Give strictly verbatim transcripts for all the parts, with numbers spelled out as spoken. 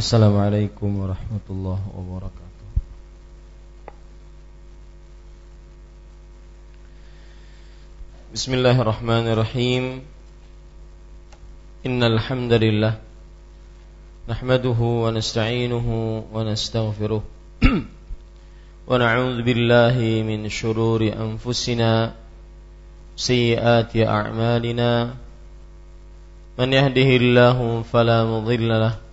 Assalamualaikum warahmatullahi wabarakatuh. Bismillahirrahmanirrahim. Innal hamdalillah nahmaduhu wa nasta'inuhu wa nastaghfiruh wa na'udzu billahi min shururi anfusina sayyiati a'malina man yahdihillahu fala mudilla lahu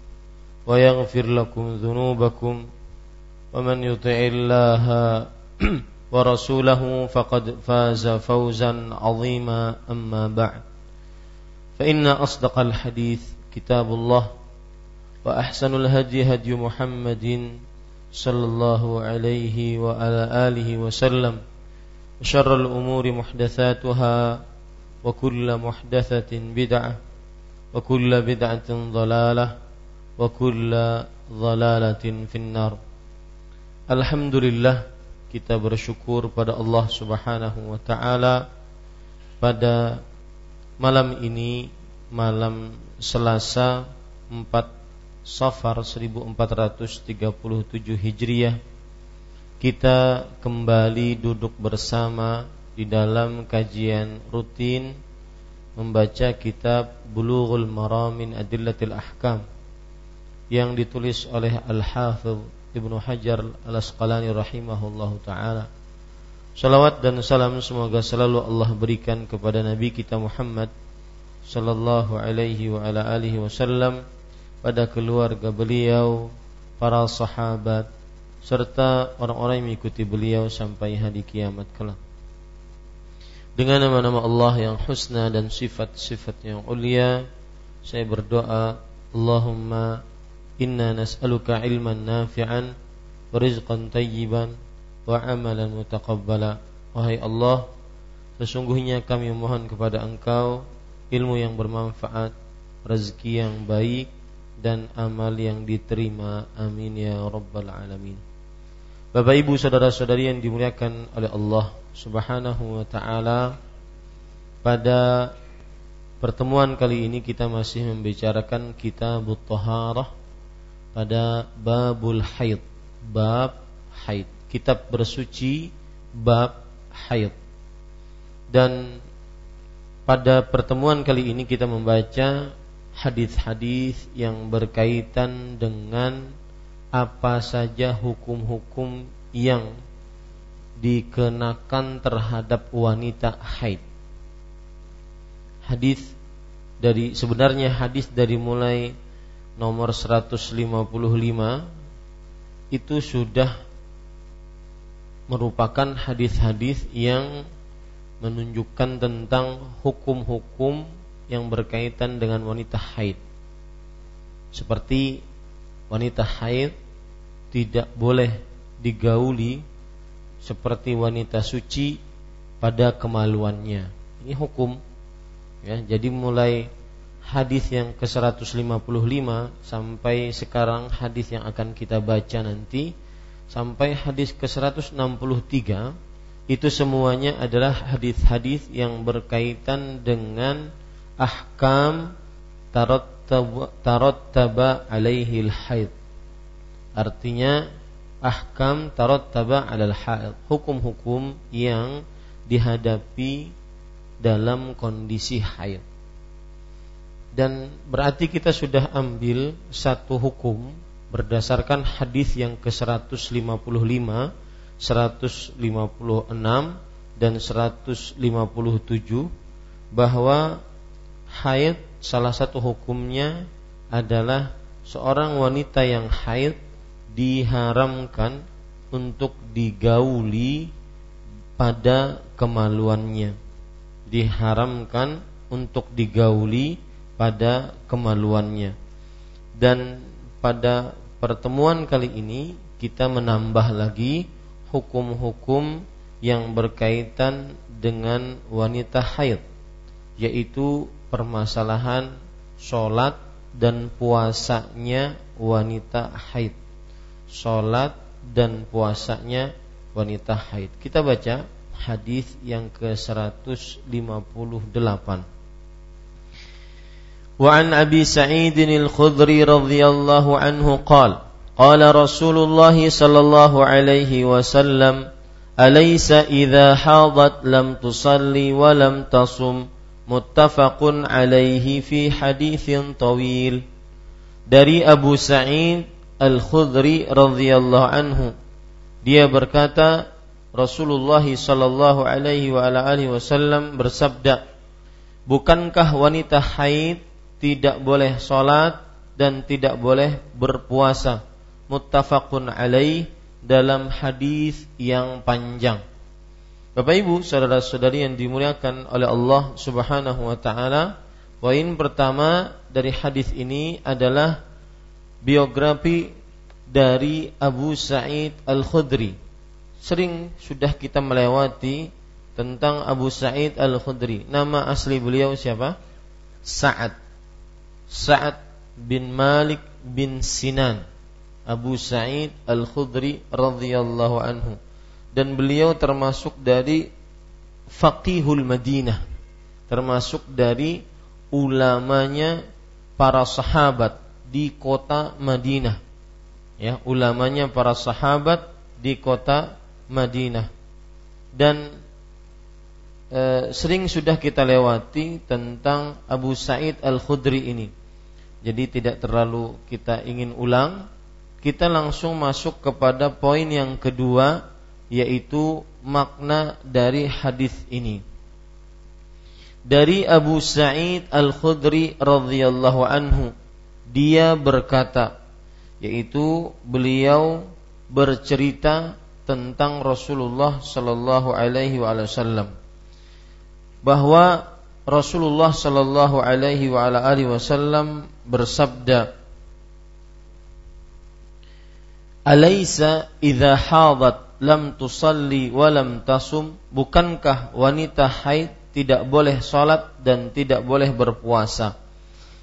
ويغفر لكم ذنوبكم ومن يطع الله ورسوله فقد فاز فوزا عظيما أما بعد فإن أصدق الحديث كتاب الله وأحسن الهدي هدي محمد صلى الله عليه وعلى آله وسلم وشر الأمور محدثاتها وكل محدثة بدعة وكل بدعة ضلالة wa kullu dhalalatin finnar. Alhamdulillah, kita bersyukur pada Allah Subhanahu wa taala pada malam ini, malam Selasa empat Safar seribu empat ratus tiga puluh tujuh Hijriah, kita kembali duduk bersama di dalam kajian rutin membaca kitab Bulughul Maram min Adillatil Ahkam yang ditulis oleh Al-Hafiz Ibnu Hajar Al-Asqalani rahimahullahu ta'ala. Salawat dan salam semoga selalu Allah berikan kepada Nabi kita Muhammad sallallahu alaihi wa ala alihi wasallam, pada keluarga beliau, para sahabat, serta orang-orang yang mengikuti beliau sampai hari kiamat kelak. Dengan nama-nama Allah yang husna dan sifat-sifat yang ulia, saya berdoa, Allahumma inna nas'aluka ilman nafi'an wa rizqan tayyiban wa amalan mutaqabbala. Wahai Allah, sesungguhnya kami mohon kepada Engkau ilmu yang bermanfaat, rezeki yang baik, dan amal yang diterima. Amin ya rabbal alamin. Bapak ibu saudara-saudari yang dimuliakan oleh Allah subhanahu wa ta'ala, pada pertemuan kali ini kita masih membicarakan kitab At-Taharah pada babul haid, bab haid, kitab bersuci, bab haid. Dan pada pertemuan kali ini kita membaca hadis-hadis yang berkaitan dengan apa saja hukum-hukum yang dikenakan terhadap wanita haid. Hadis dari sebenarnya hadis dari mulai nomor seratus lima puluh lima itu sudah merupakan hadis-hadis yang menunjukkan tentang hukum-hukum yang berkaitan dengan wanita haid. Seperti wanita haid tidak boleh digauli seperti wanita suci pada kemaluannya. Ini hukum ya, jadi mulai hadis yang ke seratus lima puluh lima sampai sekarang hadis yang akan kita baca nanti sampai hadis ke seratus enam puluh tiga itu semuanya adalah hadis-hadis yang berkaitan dengan ahkam tarattaba alaihil haid. Artinya ahkam tarattaba alal haid, hukum-hukum yang dihadapi dalam kondisi haid. Dan berarti kita sudah ambil satu hukum berdasarkan hadis yang ke-seratus lima puluh lima, seratus lima puluh enam dan seratus lima puluh tujuh bahwa haid salah satu hukumnya adalah seorang wanita yang haid diharamkan untuk digauli pada kemaluannya, diharamkan untuk digauli pada kemaluannya. Dan pada pertemuan kali ini kita menambah lagi hukum-hukum yang berkaitan dengan wanita haid, yaitu permasalahan sholat dan puasanya wanita haid. Sholat dan puasanya wanita haid. Kita baca hadis yang ke-seratus lima puluh delapan. وعن أبي سعيد الخدري رضي الله عنه قال قال رسول الله صلى الله عليه وسلم أليس إذا حاضت لم تصلي ولم تصم متفق عليه في حديث طويل. Dari Abu Sa'id al-Khudri radhiyallahu anhu, dia berkata Rasulullah sallallahu alaihi wa alihi wasallam bersabda, bukankah wanita haid tidak boleh sholat dan tidak boleh berpuasa? Muttafaqun alaih, dalam hadis yang panjang. Bapak ibu saudara-saudari yang dimuliakan oleh Allah subhanahu wa ta'ala, poin pertama dari hadis ini adalah biografi dari Abu Sa'id al-Khudri. Sering sudah kita melewati tentang Abu Sa'id al-Khudri. Nama asli beliau siapa? Sa'ad Sa'ad bin Malik bin Sinan, Abu Sa'id al-Khudri radhiyallahu anhu, dan beliau termasuk dari faqihul Madinah, termasuk dari ulamanya para sahabat di kota Madinah. Ya, ulamanya para sahabat di kota Madinah. Dan eh, sering sudah kita lewati tentang Abu Sa'id al-Khudri ini. Jadi tidak terlalu kita ingin ulang. Kita langsung masuk kepada poin yang kedua, yaitu makna dari hadis ini. Dari Abu Sa'id al-Khudri radhiyallahu anhu, dia berkata, yaitu beliau bercerita tentang Rasulullah sallallahu alaihi wasallam, bahwa Rasulullah sallallahu alaihi wa ala alihi wasallam bersabda, "Alaysa idza hadat lam tusalli wa lam tasum?" Bukankah wanita haid tidak boleh salat dan tidak boleh berpuasa?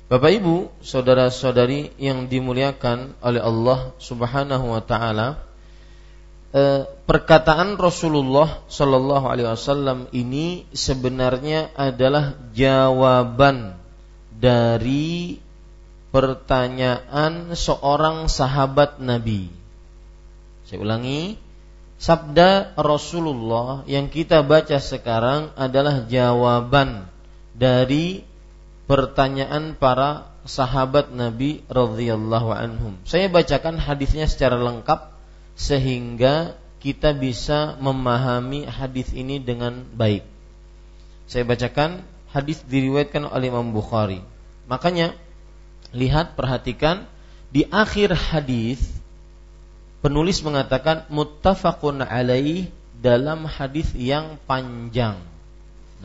Bapak ibu, saudara-saudari yang dimuliakan oleh Allah Subhanahu wa taala, perkataan Rasulullah sallallahu alaihi wasallam ini sebenarnya adalah jawaban dari pertanyaan seorang sahabat Nabi. Saya ulangi, sabda Rasulullah yang kita baca sekarang adalah jawaban dari pertanyaan para sahabat Nabi radhiyallahu anhum. Saya bacakan hadisnya secara lengkap sehingga kita bisa memahami hadis ini dengan baik. Saya bacakan, hadis diriwayatkan oleh Imam Bukhari. Makanya lihat, perhatikan di akhir hadis penulis mengatakan muttafaqun alaih, dalam hadis yang panjang.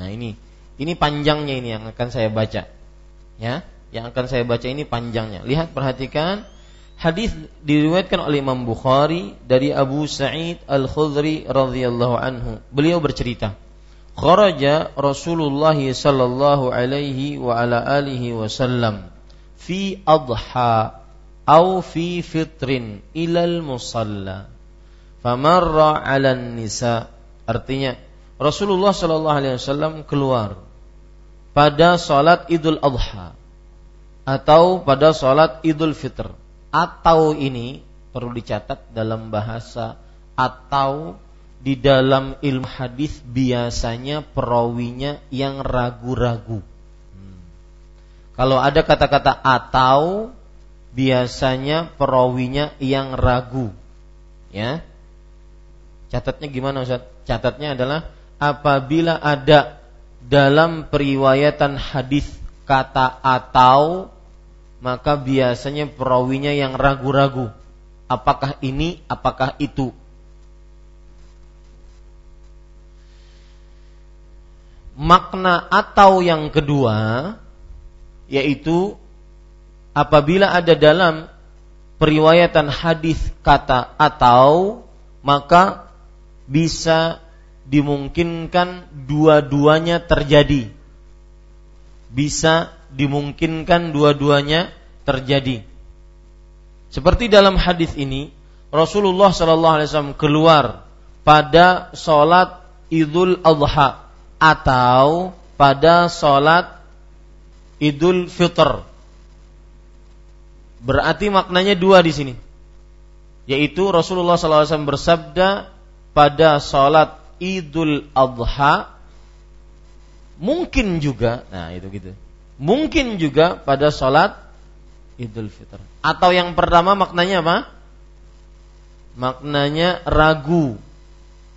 Nah, ini ini panjangnya ini yang akan saya baca. Ya, yang akan saya baca ini panjangnya. Lihat, perhatikan. Hadis diriwayatkan oleh Imam Bukhari dari Abu Sa'id al-Khudri radhiyallahu anhu. Beliau bercerita, "Kharaja Rasulullah sallallahu alaihi wa ala alihi wasallam fi adha aw fi fitrin ilal musalla famarra 'alan nisa." Artinya, Rasulullah sallallahu alaihi wasallam keluar pada salat Idul Adha atau pada salat Idul Fitr. Atau ini perlu dicatat, dalam bahasa atau di dalam ilmu hadis biasanya perawinya yang ragu-ragu. Hmm. Kalau ada kata-kata atau biasanya perawinya yang ragu. Ya. Catatnya gimana Ustaz? Catatnya adalah apabila ada dalam periwayatan hadis kata atau, maka biasanya perawinya yang ragu-ragu. Apakah ini, apakah itu? Makna atau yang kedua yaitu apabila ada dalam periwayatan hadis kata atau, maka bisa dimungkinkan dua-duanya terjadi. Bisa dimungkinkan dua-duanya terjadi. Seperti dalam hadis ini, Rasulullah sallallahu alaihi wasallam keluar pada salat Idul Adha atau pada sholat Idul Fitr. Berarti maknanya dua di sini, yaitu Rasulullah shallallahu alaihi wasallam bersabda pada sholat Idul Adha, mungkin juga, nah itu gitu, mungkin juga pada sholat Idul Fitr. Atau yang pertama maknanya apa? Maknanya ragu,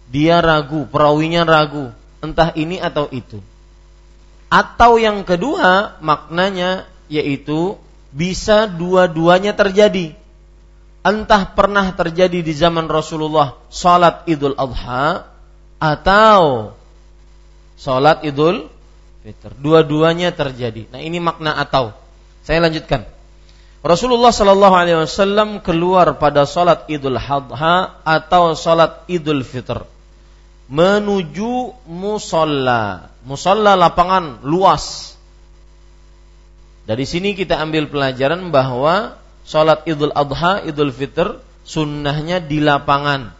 dia ragu, perawinya ragu, entah ini atau itu. Atau yang kedua maknanya yaitu bisa dua-duanya terjadi. Entah pernah terjadi di zaman Rasulullah salat Idul Adha atau salat Idul Fitr. Dua-duanya terjadi. Nah, ini makna atau. Saya lanjutkan. Rasulullah sallallahu alaihi wasallam keluar pada salat Idul Adha atau salat Idul Fitr menuju musalla. Musalla lapangan luas. Dari sini kita ambil pelajaran bahwa salat Idul Adha, Idul Fitr sunnahnya di lapangan.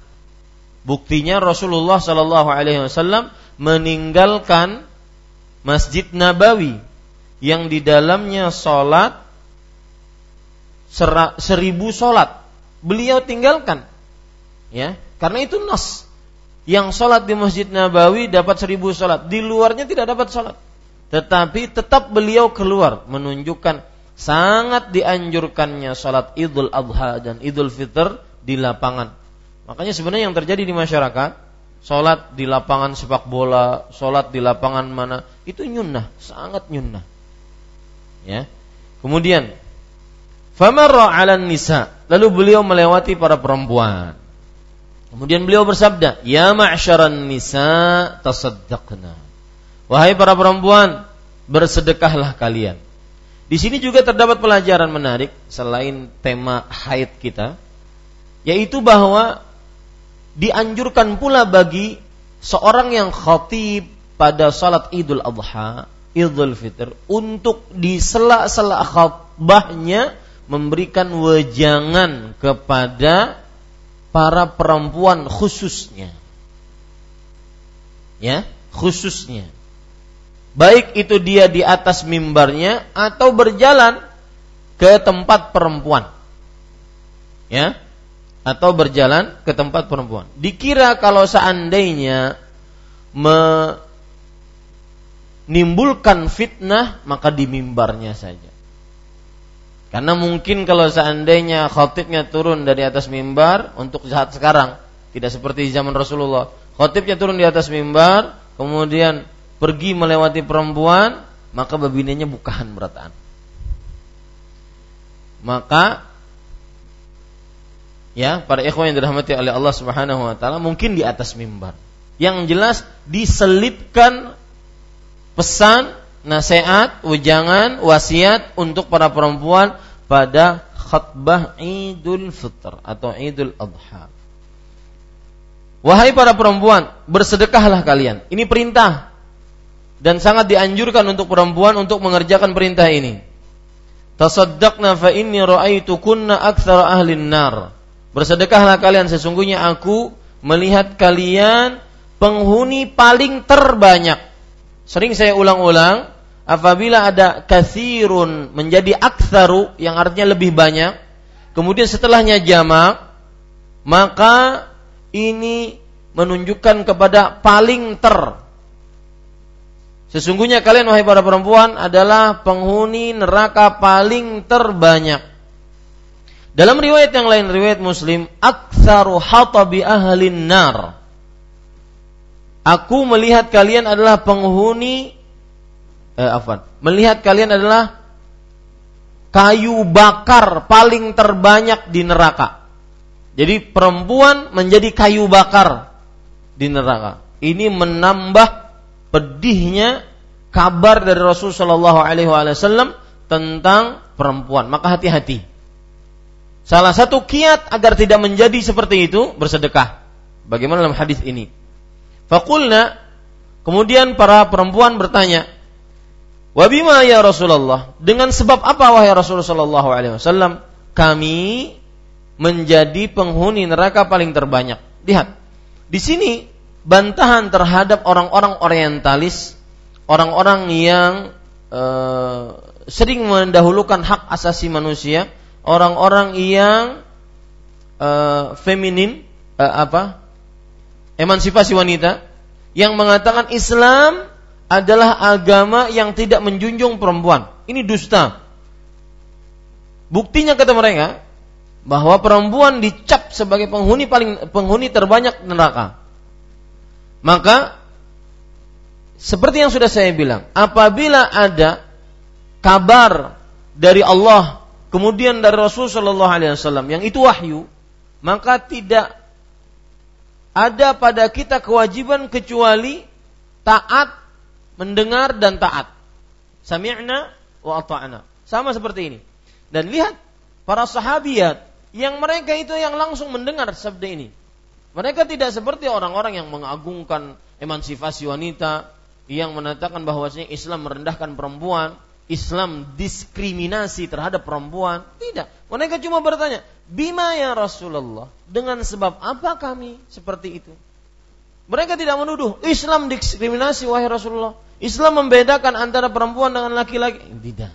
Buktinya Rasulullah sallallahu alaihi wasallam meninggalkan Masjid Nabawi yang di dalamnya salat seribu salat. Beliau tinggalkan. Ya, karena itu nas. Yang sholat di Masjid Nabawi dapat seribu sholat, di luarnya tidak dapat sholat. Tetapi tetap beliau keluar, menunjukkan sangat dianjurkannya sholat Idul Adha dan Idul Fitr di lapangan. Makanya sebenarnya yang terjadi di masyarakat, sholat di lapangan sepak bola, sholat di lapangan mana, itu nyunnah, sangat nyunnah. Ya. Kemudian, famarra 'alan nisa, lalu beliau melewati para perempuan. Kemudian beliau bersabda, "Ya ma'syaran nisa, tasaddaqna." Wahai para perempuan, bersedekahlah kalian. Di sini juga terdapat pelajaran menarik selain tema haid kita, yaitu bahwa dianjurkan pula bagi seorang yang khatib pada salat Idul Adha, Idul Fitr untuk di sela-sela khutbahnya memberikan wejangan kepada para perempuan khususnya. Ya, khususnya. Baik itu dia di atas mimbarnya atau berjalan ke tempat perempuan. Ya, atau berjalan ke tempat perempuan. Dikira kalau seandainya menimbulkan fitnah maka di mimbarnya saja. Karena mungkin kalau seandainya khatibnya turun dari atas mimbar untuk saat sekarang, tidak seperti zaman Rasulullah. Khatibnya turun di atas mimbar, kemudian pergi melewati perempuan, maka babinanya bukahan berataan. Maka ya, para ikhwan yang dirahmati oleh Allah Subhanahu wa taala, mungkin di atas mimbar. Yang jelas diselipkan pesan, nasihat, wejangan, wasiat untuk para perempuan pada khutbah Idul Fitr atau Idul Adha. Wahai para perempuan, bersedekahlah kalian. Ini perintah dan sangat dianjurkan untuk perempuan untuk mengerjakan perintah ini. Tasaddaqna fa inni ra'aitukunna aktsara ahlin nar. Bersedekahlah kalian, sesungguhnya aku melihat kalian penghuni paling terbanyak. Sering saya ulang-ulang, apabila ada kathirun menjadi aktsaru yang artinya lebih banyak, kemudian setelahnya jamak, maka ini menunjukkan kepada paling ter. Sesungguhnya kalian wahai para perempuan adalah penghuni neraka paling terbanyak. Dalam riwayat yang lain, riwayat Muslim, aktsaru hatabi ahlin nar. Aku melihat kalian adalah penghuni eh afwan, melihat kalian adalah kayu bakar paling terbanyak di neraka. Jadi perempuan menjadi kayu bakar di neraka. Ini menambah pedihnya kabar dari Rasul sallallahu alaihi wasallam tentang perempuan. Maka hati-hati. Salah satu kiat agar tidak menjadi seperti itu, bersedekah. Bagaimana dalam hadis ini? Faqulna, kemudian para perempuan bertanya, "Wa bima ya Rasulullah?" Dengan sebab apa wahai Rasulullah sallallahu alaihi wasallam? Kami menjadi penghuni neraka paling terbanyak. Lihat. Di sini bantahan terhadap orang-orang orientalis, orang-orang yang e, sering mendahulukan hak asasi manusia, orang-orang yang uh, feminin, uh, apa, emansipasi wanita, yang mengatakan Islam adalah agama yang tidak menjunjung perempuan. Ini dusta. Buktinya kata mereka bahwa perempuan dicap sebagai penghuni paling penghuni terbanyak neraka. Maka seperti yang sudah saya bilang, apabila ada kabar dari Allah kemudian dari Rasul sallallahu alaihi wasallam yang itu wahyu, maka tidak ada pada kita kewajiban kecuali taat, mendengar dan taat. Sami'na wa ata'na. Sama seperti ini. Dan lihat para sahabiat yang mereka itu yang langsung mendengar sabda ini. Mereka tidak seperti orang-orang yang mengagungkan emansipasi wanita, yang mengatakan bahwasanya Islam merendahkan perempuan, Islam diskriminasi terhadap perempuan. Tidak. Mereka cuma bertanya, bima ya Rasulullah, dengan sebab apa kami seperti itu? Mereka tidak menuduh Islam diskriminasi wahai Rasulullah, Islam membedakan antara perempuan dengan laki-laki. Tidak.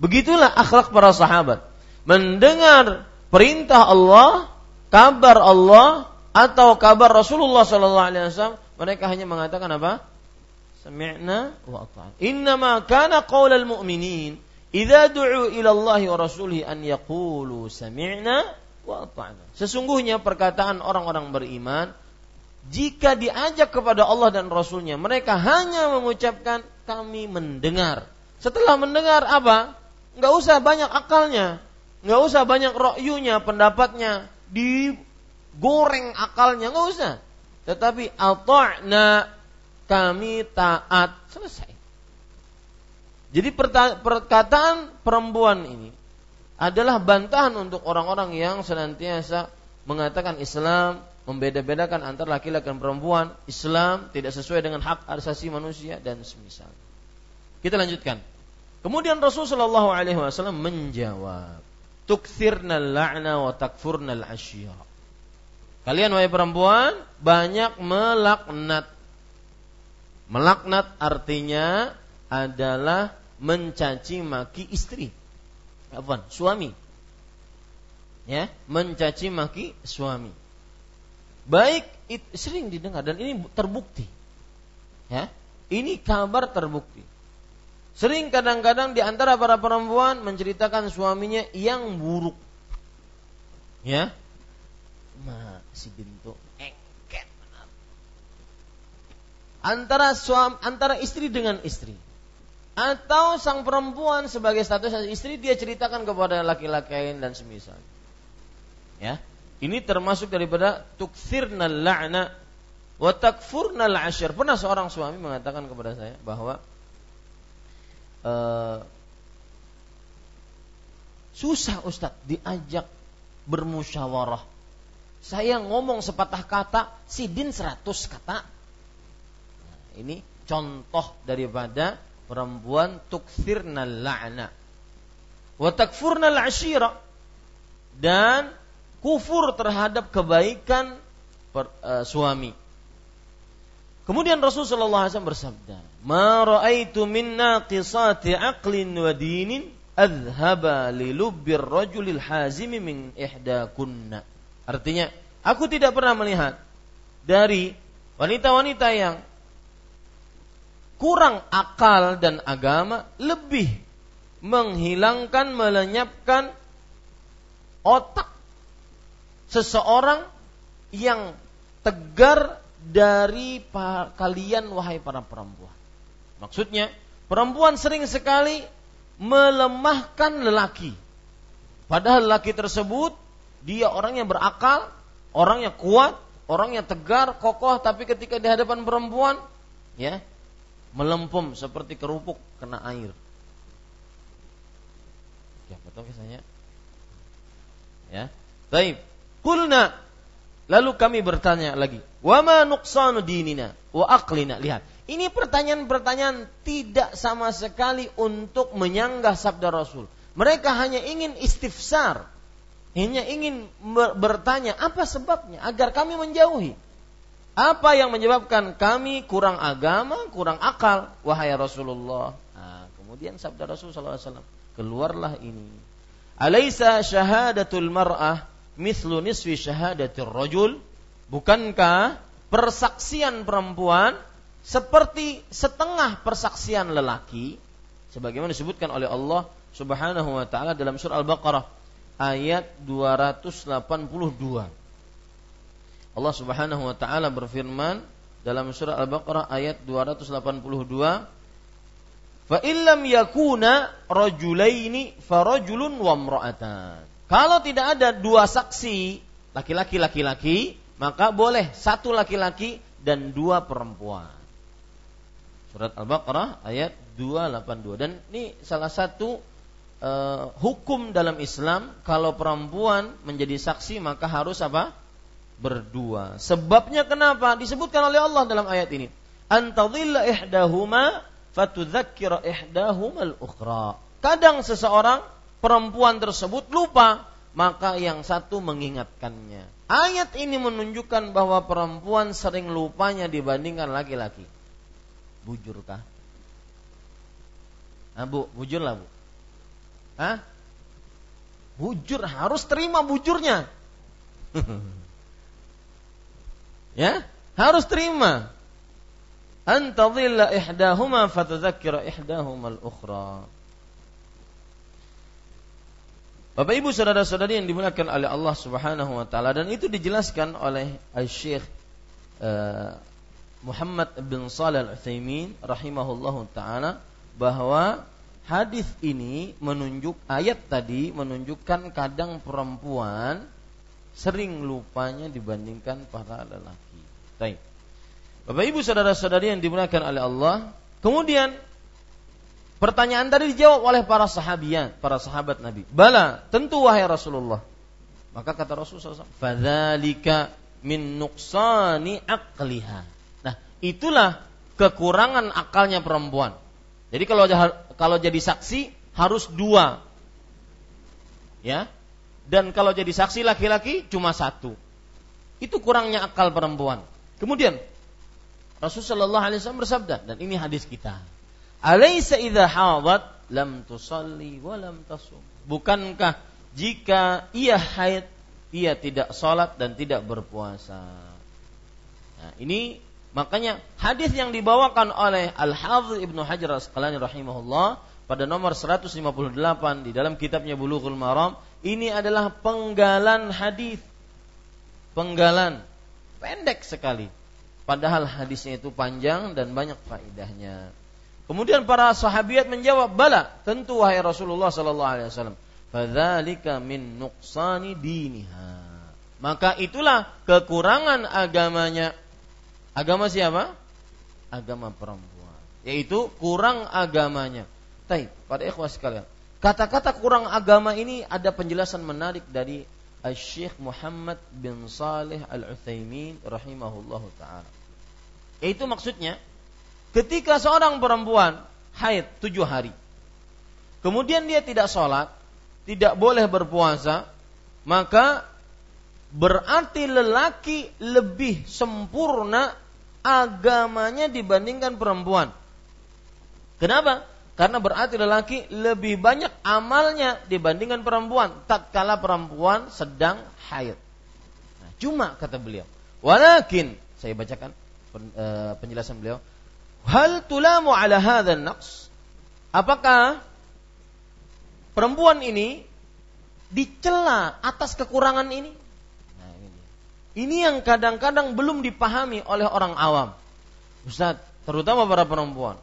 Begitulah akhlak para sahabat. Mendengar perintah Allah, kabar Allah atau kabar Rasulullah sallallahu alaihi wasallam, mereka hanya mengatakan apa? Sami'na wa ata'na. Innama kana qaulal mu'minin idza du'u ila Allah wa rasulihi an yaqulu sami'na wa ata'na. Sesungguhnya perkataan orang-orang beriman jika diajak kepada Allah dan Rasulnya, mereka hanya mengucapkan kami mendengar. Setelah mendengar apa? Enggak usah banyak akalnya, enggak usah banyak rokyunya, pendapatnya, digoreng akalnya, enggak usah. Tetapi ata'na, kami taat. Selesai. Jadi perkataan perempuan ini adalah bantahan untuk orang-orang yang senantiasa mengatakan Islam membeda-bedakan antara laki-laki dan perempuan, Islam tidak sesuai dengan hak asasi manusia dan semisal. Kita lanjutkan. Kemudian Rasulullah sallallahu alaihi wasallam menjawab, tukthirnal la'na wa takfurnal asyya. Kalian wahai perempuan banyak melaknat. Melaknat artinya adalah mencaci maki istri. Apa? Suami. Ya, mencaci maki suami. Baik, it, sering didengar dan ini terbukti. Ya, ini kabar terbukti. Sering kadang-kadang di antara para perempuan menceritakan suaminya yang buruk. Ya. Ma si bintu antara suami, antara istri dengan istri, atau sang perempuan sebagai status istri dia ceritakan kepada laki-laki lain dan semisal. Ya, ini termasuk daripada tukthirnal la'na wa takfurnal asyir. Pernah seorang suami mengatakan kepada saya bahwa uh, susah Ustaz diajak bermusyawarah. Saya ngomong sepatah kata, sidin seratus kata. Ini contoh daripada perempuan tukthirnal la'na wa takfurnal asyira, dan kufur terhadap kebaikan per, uh, suami. Kemudian Rasulullah sallallahu alaihi wasallam bersabda, "Ma ra'aitu min naqisati aqlin wa dinin adhhaba li lubbir rajulil hazimi min ihdakunna." Artinya, aku tidak pernah melihat dari wanita-wanita yang kurang akal dan agama lebih menghilangkan, melenyapkan otak seseorang yang tegar dari kalian, wahai para perempuan. Maksudnya, perempuan sering sekali melemahkan lelaki. Padahal lelaki tersebut, dia orang yang berakal, orang yang kuat, orang yang tegar, kokoh, tapi ketika di hadapan perempuan, ya, melempem seperti kerupuk kena air. Ya, betul kisahnya. Ya. Baik. Qulna, lalu kami bertanya lagi, "Wa ma nuqsanu dinina wa aqlina?" Lihat, ini pertanyaan-pertanyaan tidak sama sekali untuk menyanggah sabda Rasul. Mereka hanya ingin istifsar. Hanya ingin bertanya apa sebabnya agar kami menjauhi. Apa yang menyebabkan kami kurang agama, kurang akal, wahai Rasulullah? Nah, kemudian sabda Rasul sallallahu alaihi wasallam, keluarlah ini. Alaisa syahadatul mar'ah mithlu nisfi syahadatir rajul? Bukankah persaksian perempuan seperti setengah persaksian lelaki? Sebagaimana disebutkan oleh Allah Subhanahu wa taala dalam surah Al-Baqarah ayat dua ratus delapan puluh dua. Allah Subhanahu wa taala berfirman dalam surah Al-Baqarah ayat dua ratus delapan puluh dua, "Fa illam yakuna rajulaini farajulun wa imra'atan." Kalau tidak ada dua saksi, laki-laki laki-laki, maka boleh satu laki-laki dan dua perempuan. Surat Al-Baqarah ayat dua ratus delapan puluh dua. Dan ini salah satu uh, hukum dalam Islam, kalau perempuan menjadi saksi maka harus apa? Berdua. Sebabnya kenapa? Disebutkan oleh Allah dalam ayat ini. Antadhilla ihdahuma fatudzakkira ihdahumal ukhra. Kadang seseorang perempuan tersebut lupa, maka yang satu mengingatkannya. Ayat ini menunjukkan bahwa perempuan sering lupanya dibandingkan laki-laki. Bujurkah? Ah, Bu, bujurlah, Bu. Hah? Bujur, harus terima bujurnya. Ya, harus terima. Antadhilla ihdahuma fatadzakkira ihdahuma al-ukhra. Bapak Ibu saudara-saudari yang dimuliakan oleh Allah Subhanahu wa taala, dan itu dijelaskan oleh Syekh uh, Muhammad bin Salih Utsaimin rahimahullahu taala, bahwa hadis ini menunjuk ayat tadi menunjukkan kadang perempuan sering lupanya dibandingkan para lelaki. Baik. Bapak Ibu saudara-saudari yang dimuliakan oleh Allah, kemudian pertanyaan tadi dijawab oleh para sahabian, para sahabat Nabi. Bala, tentu wahai Rasulullah. Maka kata Rasulullah, "Fadzalika min nuqsani aqliha." Nah, itulah kekurangan akalnya perempuan. Jadi kalau kalau jadi saksi harus dua. Ya. Dan kalau jadi saksi laki-laki cuma satu. Itu kurangnya akal perempuan. Kemudian Rasulullah shallallahu alaihi wasallam bersabda, dan ini hadis kita, "Alaisa idza hadat lam tusalli wa lam tasum." Bukankah jika ia haid ia tidak salat dan tidak berpuasa? Nah, ini makanya hadis yang dibawakan oleh Al-Hafiz Ibnu Hajar Al-Asqalani rahimahullah pada nomor seratus lima puluh delapan di dalam kitabnya Bulughul Maram, ini adalah penggalan hadis, penggalan pendek sekali. Padahal hadisnya itu panjang dan banyak faedahnya. Kemudian para sahabiat menjawab, "Bala, tentu wahai Rasulullah sallallahu alaihi wasallam, fadzalika min nuqsani diniha." Maka itulah kekurangan agamanya. Agama siapa? Agama perempuan. Yaitu kurang agamanya. Baik, para ikhwah sekalian. Kata-kata kurang agama ini ada penjelasan menarik dari Syekh Muhammad bin Salih Al-Utsaimin rahimahullahu ta'ala. Yaitu maksudnya, ketika seorang perempuan haid tujuh hari, kemudian dia tidak sholat, tidak boleh berpuasa, maka berarti lelaki lebih sempurna agamanya dibandingkan perempuan. Kenapa? Karena berarti lelaki lebih banyak amalnya dibandingkan perempuan tatkala perempuan sedang haid. Nah, cuma kata beliau, walakin, saya bacakan penjelasan beliau, hal tulamu ala hadzal naqs? Apakah perempuan ini dicela atas kekurangan ini. Nah, ini. Ini yang kadang-kadang belum dipahami oleh orang awam. Ustaz, terutama para perempuan,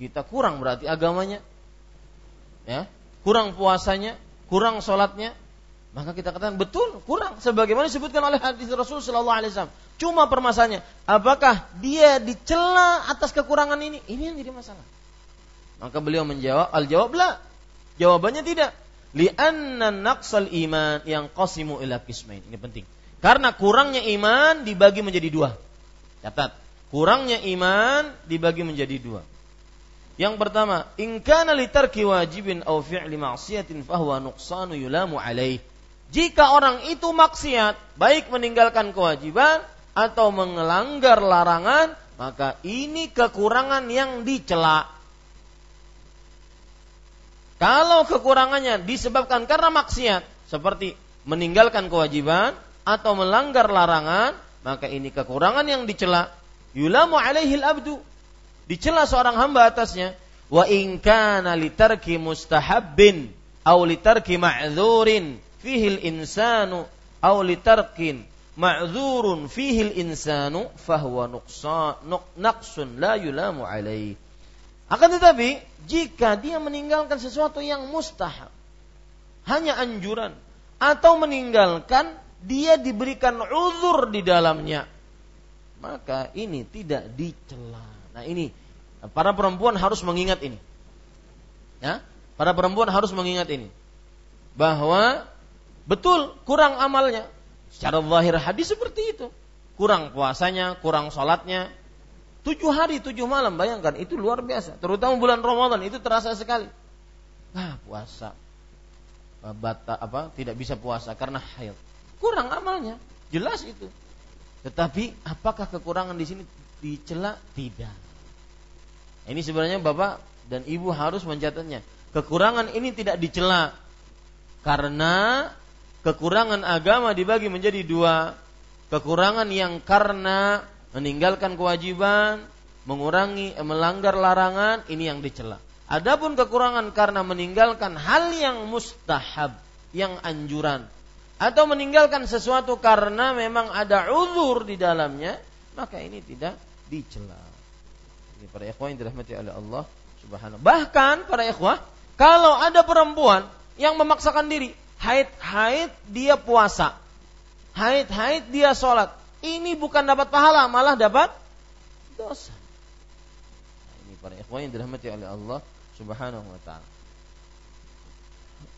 kita kurang berarti agamanya, ya, kurang puasanya, kurang sholatnya. Maka kita katakan betul kurang, sebagaimana disebutkan oleh hadis Rasul Sallallahu Alaihi Wasallam. Cuma permasalahannya, apakah dia dicela atas kekurangan ini? Ini yang jadi masalah. Maka beliau menjawab, al-jawablah. Jawabannya tidak. Li'anna naqsal iman yang qasimu ila qismain. Ini penting. Karena kurangnya iman dibagi menjadi dua. Catat. Kurangnya iman dibagi menjadi dua. Yang pertama, in kana li tarki wajibin aw fi'li ma'siyatin fahuwa nuqsanu yulamu alaih. Jika orang itu maksiat, baik meninggalkan kewajiban atau mengelanggar larangan, maka ini kekurangan yang dicela. Kalau kekurangannya disebabkan karena maksiat, seperti meninggalkan kewajiban atau melanggar larangan, maka ini kekurangan yang dicela. Yulamu alaihil abdu, dicela seorang hamba atasnya. Wa in kana litarki mustahabbin aw litarki ma'dzurin fihil insanu aw litarkin ma'dzurun fihil insanu fahuwa nuqsan naqsun la yulamu alaihi. Akan tetapi, jika dia meninggalkan sesuatu yang mustahab, hanya anjuran, atau meninggalkan, dia diberikan uzur di dalamnya, maka ini tidak dicela. Nah ini, para perempuan harus mengingat ini. Ya, para perempuan harus mengingat ini. Bahwa, betul, kurang amalnya. Secara zahir hadis seperti itu. Kurang puasanya, kurang sholatnya. Tujuh hari, tujuh malam, bayangkan, itu luar biasa. Terutama bulan Ramadan, itu terasa sekali. Nah, puasa. Bata, apa, tidak bisa puasa karena haid. Kurang amalnya, jelas itu. Tetapi, apakah kekurangan di sini dicela? Tidak. Ini sebenarnya Bapak dan Ibu harus mencatatnya. Kekurangan ini tidak dicela. Karena kekurangan agama dibagi menjadi dua. Kekurangan yang karena meninggalkan kewajiban, mengurangi, melanggar larangan, ini yang dicela. Adapun kekurangan karena meninggalkan hal yang mustahab, yang anjuran, atau meninggalkan sesuatu karena memang ada uzur di dalamnya, maka ini tidak dicela. Ini para ikhwah yang dirahmati oleh Allah Subhanahu. Bahkan para ikhwah, kalau ada perempuan yang memaksakan diri, haid-haid dia puasa, haid-haid dia sholat, ini bukan dapat pahala, malah dapat dosa. Ini para ikhwan yang dirahmati oleh Allah Subhanahu wa ta'ala.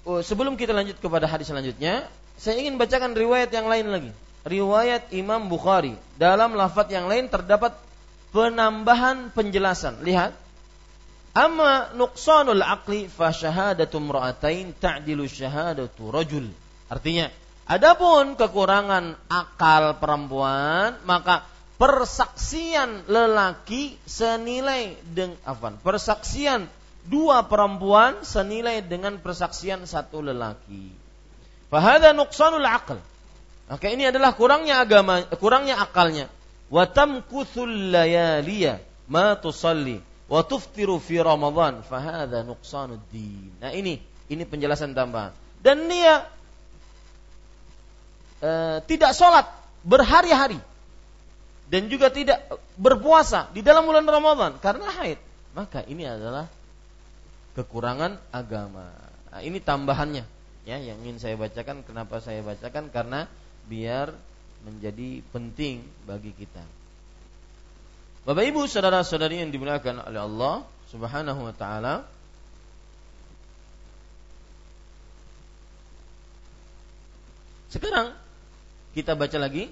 Oh, sebelum kita lanjut kepada hadis selanjutnya, saya ingin bacakan riwayat yang lain lagi. Riwayat Imam Bukhari. Dalam lafaz yang lain terdapat penambahan penjelasan. Lihat. Amma nuqsanul aqli fa syahadatu imra'atain ta'dilu syahadatu rajul. Artinya, adapun kekurangan akal perempuan, maka persaksian lelaki senilai dengan afan. Persaksian dua perempuan senilai dengan persaksian satu lelaki. Fahada nuqsanul aql. Maka ini adalah kurangnya agama, kurangnya akalnya. Wa tamkuthul layaliya ma tusalli wa tuftiru fi Ramadan fahada nuqsanud din. Nah ini, ini penjelasan tambahan. Dan dia E, tidak sholat berhari-hari dan juga tidak berpuasa di dalam bulan Ramadan karena haid, maka ini adalah kekurangan agama. Nah, ini tambahannya ya, yang ingin saya bacakan. Kenapa saya bacakan? Karena biar menjadi penting bagi kita. Bapak Ibu saudara-saudari yang dimuliakan oleh Allah Subhanahu wa ta'ala, sekarang kita baca lagi.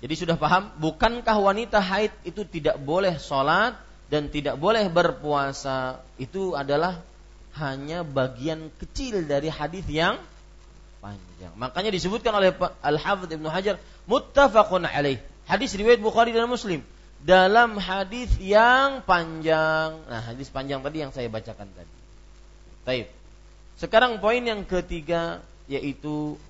Jadi sudah paham, bukankah wanita haid itu tidak boleh sholat dan tidak boleh berpuasa? Itu adalah hanya bagian kecil dari hadis yang panjang. Makanya disebutkan oleh Al-Hafiz Ibnu Hajar, muttafaqun alaih. Hadis riwayat Bukhari dan Muslim dalam hadis yang panjang. Nah, hadis panjang tadi yang saya bacakan tadi. Baik. Sekarang poin yang ketiga, yaitu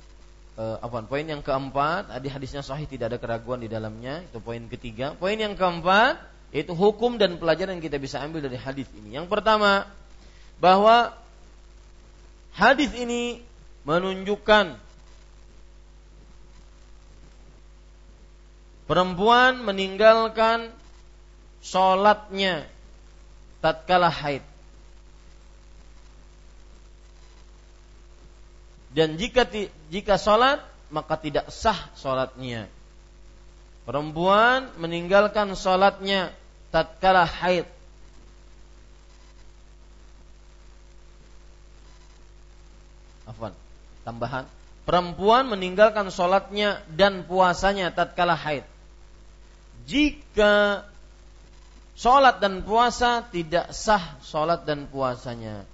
Uh, apaan? Poin yang keempat, hadis-hadisnya sahih, tidak ada keraguan di dalamnya. Itu poin ketiga. Poin yang keempat yaitu hukum dan pelajaran yang kita bisa ambil dari hadis ini. Yang pertama, bahwa hadis ini menunjukkan perempuan meninggalkan sholatnya tatkala haid. Dan jika jika sholat maka tidak sah sholatnya. Perempuan meninggalkan sholatnya tatkala haid. Afwan, tambahan. Perempuan meninggalkan sholatnya dan puasanya tatkala haid jika sholat dan puasa tidak sah sholat dan puasanya.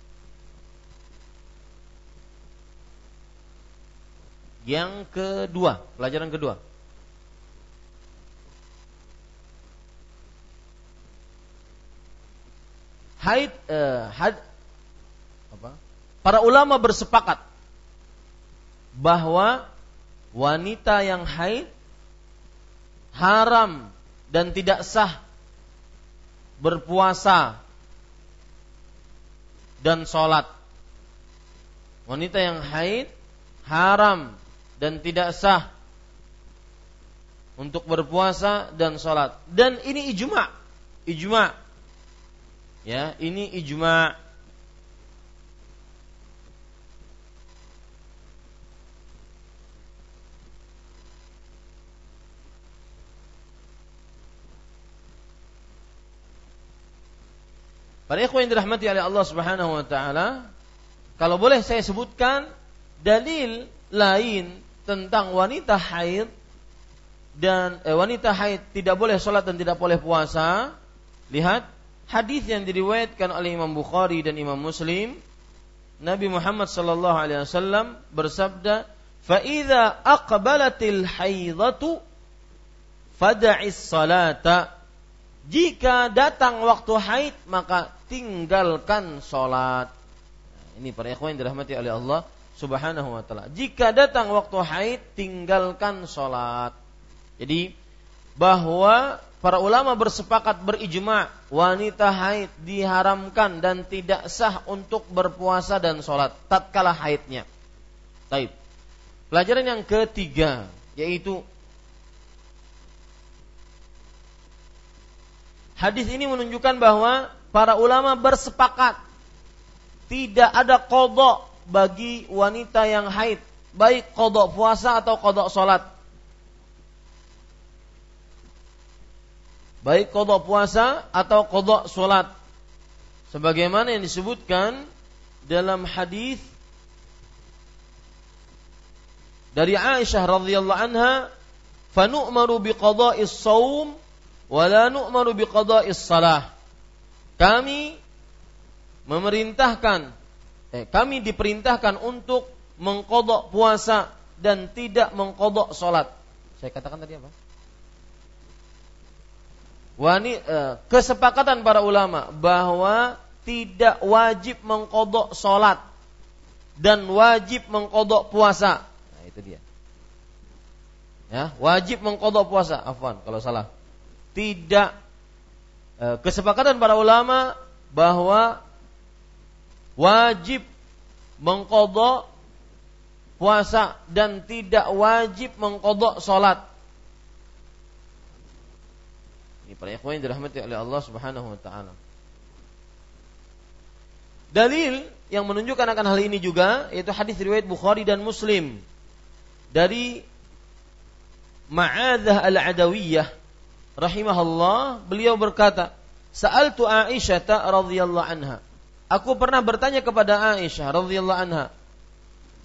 Yang kedua, pelajaran kedua, haid, eh, had, apa? Para ulama bersepakat bahwa wanita yang haid haram dan tidak sah berpuasa dan sholat. Wanita yang haid haram dan tidak sah untuk berpuasa dan sholat. Dan ini ijma, ijma, ya, ini ijma. Para ikhwan yang dirahmati oleh Allah Subhanahu wa taala, kalau boleh saya sebutkan dalil lain tentang wanita haid dan eh, wanita haid tidak boleh salat dan tidak boleh puasa. Lihat hadis yang diriwayatkan oleh Imam Bukhari dan Imam Muslim. Nabi Muhammad sallallahu alaihi wasallam bersabda, "Fa idza aqbalatil haidatu fad'is salata." Jika datang waktu haid maka tinggalkan sholat. Nah, ini para ikhwan yang dirahmati oleh Allah Subhanahu wa ta'ala. Jika datang waktu haid tinggalkan sholat. Jadi bahwa para ulama bersepakat berijma' wanita haid diharamkan dan tidak sah untuk berpuasa dan sholat tatkala haidnya. Baik. Pelajaran yang ketiga yaitu hadis ini menunjukkan bahwa para ulama bersepakat tidak ada qada bagi wanita yang haid, baik qada puasa atau qada salat. Baik qada puasa atau qada salat. Sebagaimana yang disebutkan dalam hadis dari Aisyah radhiyallahu anha, "Fa nu'maru bi qada'is shaum wala nu'maru biqada'is salah." Kami memerintahkan eh, kami diperintahkan untuk mengqada' puasa dan tidak mengqada' salat. Saya katakan tadi apa? Wani, eh, kesepakatan para ulama bahwa tidak wajib mengqada' salat dan wajib mengqada' puasa. Nah, itu dia. Ya, wajib mengqada' puasa. Afwan kalau salah. Tidak kesepakatan para ulama bahwa wajib mengqada puasa dan tidak wajib mengqada salat. Ini para ikhwan yang dirahmati oleh Allah Subhanahu wa taala. Dalil yang menunjukkan akan hal ini juga yaitu hadis riwayat Bukhari dan Muslim dari Ma'adzah al-Adawiyah rahimahullah, beliau berkata, "Sa'altu Aisyah radhiyallahu anha." Aku pernah bertanya kepada Aisyah radhiyallahu anha,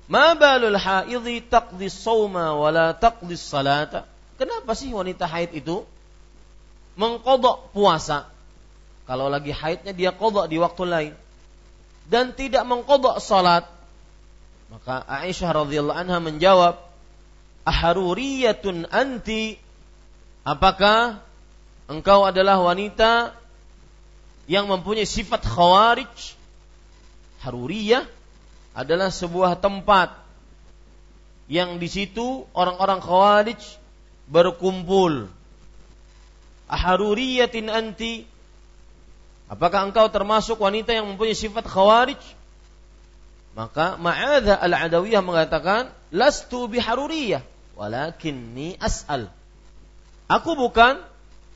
"Ma balul haidhi taqdi shauma wa la taqdi salata?" Kenapa sih wanita haid itu mengqada puasa? Kalau lagi haidnya dia qada di waktu lain dan tidak mengqada salat. Maka Aisyah radhiyallahu anha menjawab, "Aharuriyatun anti?" Apakah engkau adalah wanita yang mempunyai sifat khawarij? Haruriyah adalah sebuah tempat yang di situ orang-orang khawarij berkumpul. Aharuriyatin anti? Apakah engkau termasuk wanita yang mempunyai sifat khawarij? Maka Ma'adzah al-Adawiyah mengatakan, lastu biharuriyah, walakinni as'al. Aku bukan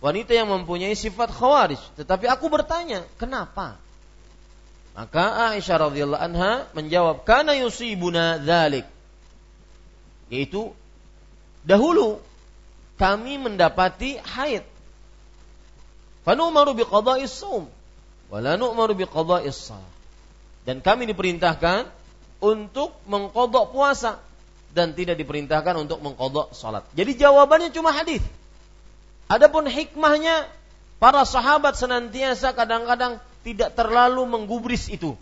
wanita yang mempunyai sifat khawarij, tetapi aku bertanya, kenapa? Maka Aisyah radhiyallahu anha menjawab, kana yusibuna dzalik. Yaitu dahulu kami mendapati haid. Fa nu'maru bi qada'is shaum wa la nu'maru bi qada'is shalah. Dan kami diperintahkan untuk mengqada' puasa dan tidak diperintahkan untuk mengqada' salat. Jadi jawabannya cuma hadis. Adapun hikmahnya, para sahabat senantiasa kadang-kadang tidak terlalu menggubris itu.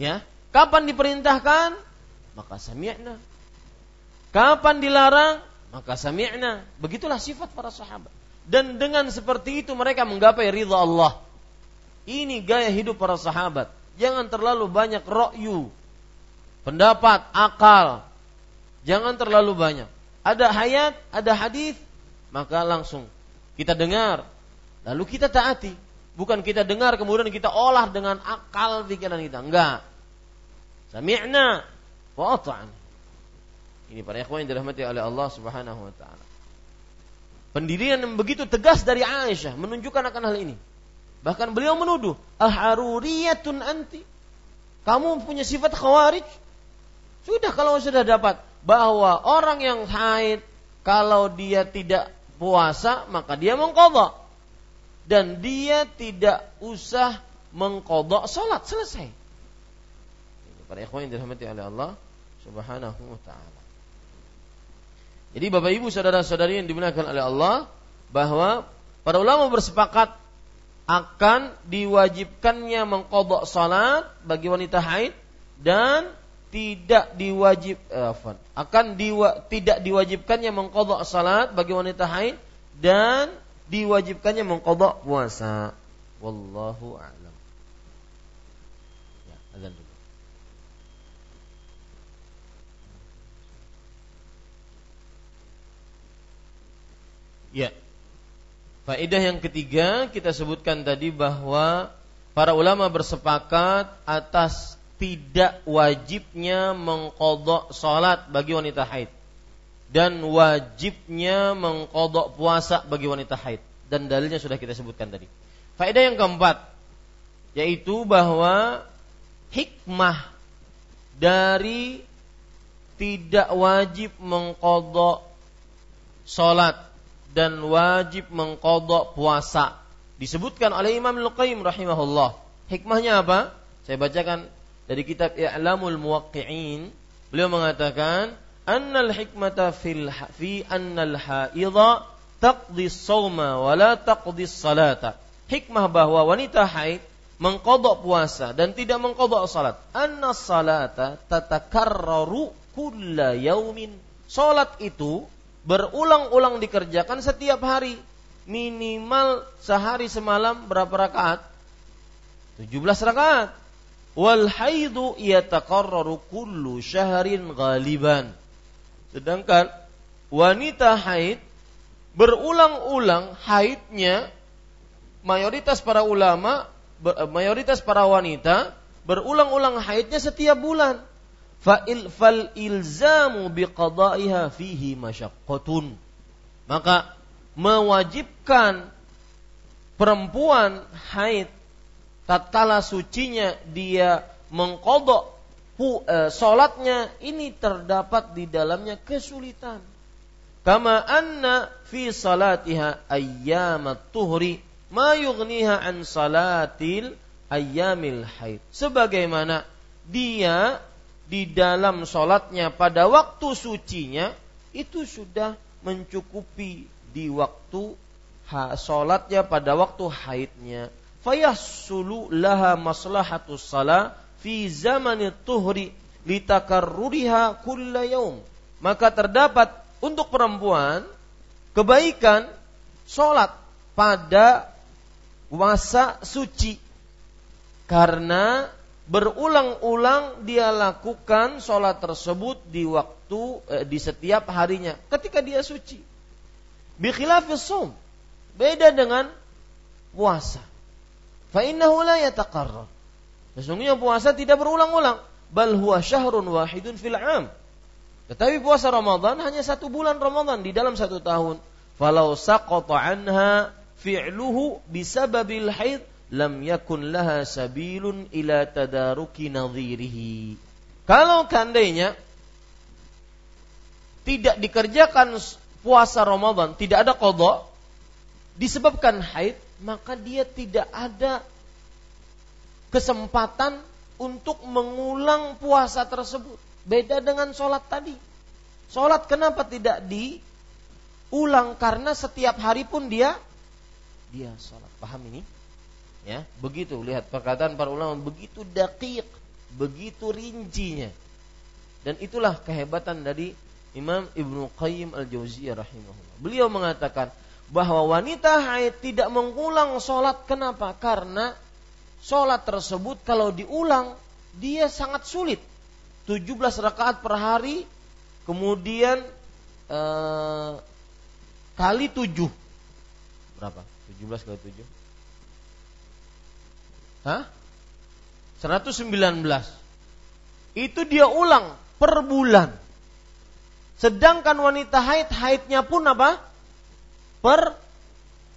Ya, kapan diperintahkan, maka sami'na. Kapan dilarang, maka sami'na. Begitulah sifat para sahabat. Dan dengan seperti itu mereka menggapai ridha Allah. Ini gaya hidup para sahabat. Jangan terlalu banyak ra'yu, pendapat, akal. Jangan terlalu banyak. Ada ayat, ada hadis, maka langsung kita dengar, lalu kita taati. Bukan kita dengar kemudian kita olah dengan akal pikiran kita. Enggak. Sami'na wa ata'na. Ini para ikhwan yang dirahmati oleh Allah Subhanahu wa taala. Pendirian yang begitu tegas dari Aisyah menunjukkan akan hal ini. Bahkan beliau menuduh, "Aharuriyatun anti?" Kamu punya sifat khawarij? Sudah kalau sudah dapat bahwa orang yang haid kalau dia tidak puasa maka dia mengqadha, dan dia tidak usah mengqadha salat, selesai. Para ikhwan yang dirahmati oleh Allah Subhanahu wa taala. Jadi Bapak Ibu saudara-saudari yang dimuliakan oleh Allah, bahwa para ulama bersepakat akan diwajibkannya mengqadha salat bagi wanita haid, dan tidak diwajib afan, akan diwa, tidak diwajibkannya mengqadha salat bagi wanita haid, dan diwajibkannya mengqadha puasa. Wallahu a'lam. Ya, azan dulu. Ya. Faedah yang ketiga kita sebutkan tadi, bahwa para ulama bersepakat atas tidak wajibnya mengqadha salat bagi wanita haid, dan wajibnya mengqadha puasa bagi wanita haid, dan dalilnya sudah kita sebutkan tadi. Faedah yang keempat, yaitu bahwa hikmah dari tidak wajib mengqadha salat dan wajib mengqadha puasa disebutkan oleh Imam Al-Qayyim rahimahullah. Hikmahnya apa? Saya bacakan dari kitab I'lamul Muwaqqi'in. Beliau mengatakan, annal hikmata fil fi annal haidha taqdi as-shauma wa la taqdi as-salata. Hikmah bahwa wanita haid mengqadha puasa dan tidak mengqadha salat. Annas salata tatakarraru kulla yaumin. Salat itu berulang-ulang dikerjakan setiap hari. Minimal sehari semalam berapa rakaat? tujuh belas rakaat. Wal haidu yatakarraru kullu syahrin ghaliban. Sedangkan wanita haid berulang-ulang haidnya, mayoritas para ulama, mayoritas para wanita berulang-ulang haidnya setiap bulan. Fa il fal ilzamu biqada'iha fihi masyaqqatun. Maka mewajibkan perempuan haid tatkala sucinya dia mengqadha uh, salatnya, ini terdapat di dalamnya kesulitan. Kama anna fi salatiha ayyamat tuhri ma yughniha an salatil ayyamil haid. Sebagaimana dia di dalam salatnya pada waktu sucinya itu sudah mencukupi di waktu ha, salatnya pada waktu haidnya. Fayahsulu laha maslahatus salah fi zamanit tuhri litakarruriha kulla yaum. Maka terdapat untuk perempuan kebaikan sholat pada masa suci, karena berulang-ulang dia lakukan sholat tersebut di waktu eh, di setiap harinya ketika dia suci. Bi khilafis shaum, beda dengan puasa. Fa innahu la yataqarrar. Sesungguhnya puasa tidak berulang-ulang, bal huwa syahrun wahidun fil 'am. Tetapi puasa Ramadan hanya satu bulan Ramadan di dalam satu tahun. Falau saqata anha fi'luhu bisababil haid lam yakun laha sabilun ila tadaruki nadhirihi. Kalau seandainya tidak dikerjakan puasa Ramadan, tidak ada qada disebabkan haid, maka dia tidak ada kesempatan untuk mengulang puasa tersebut. Beda dengan sholat tadi. Sholat kenapa tidak diulang? Karena setiap hari pun dia dia sholat. Paham ini? Ya, begitu. Lihat perkataan para ulama begitu daqiq, begitu rincinya. Dan itulah kehebatan dari Imam Ibnu Qayyim Al-Jauziyah rahimahullah. Beliau mengatakan bahwa wanita haid tidak mengulang sholat. Kenapa? Karena sholat tersebut kalau diulang dia sangat sulit. tujuh belas rakaat per hari, kemudian eh, kali tujuh. Berapa? tujuh belas kali tujuh. Hah? seratus sembilan belas. Itu dia ulang per bulan. Sedangkan wanita haid, haidnya pun apa? Per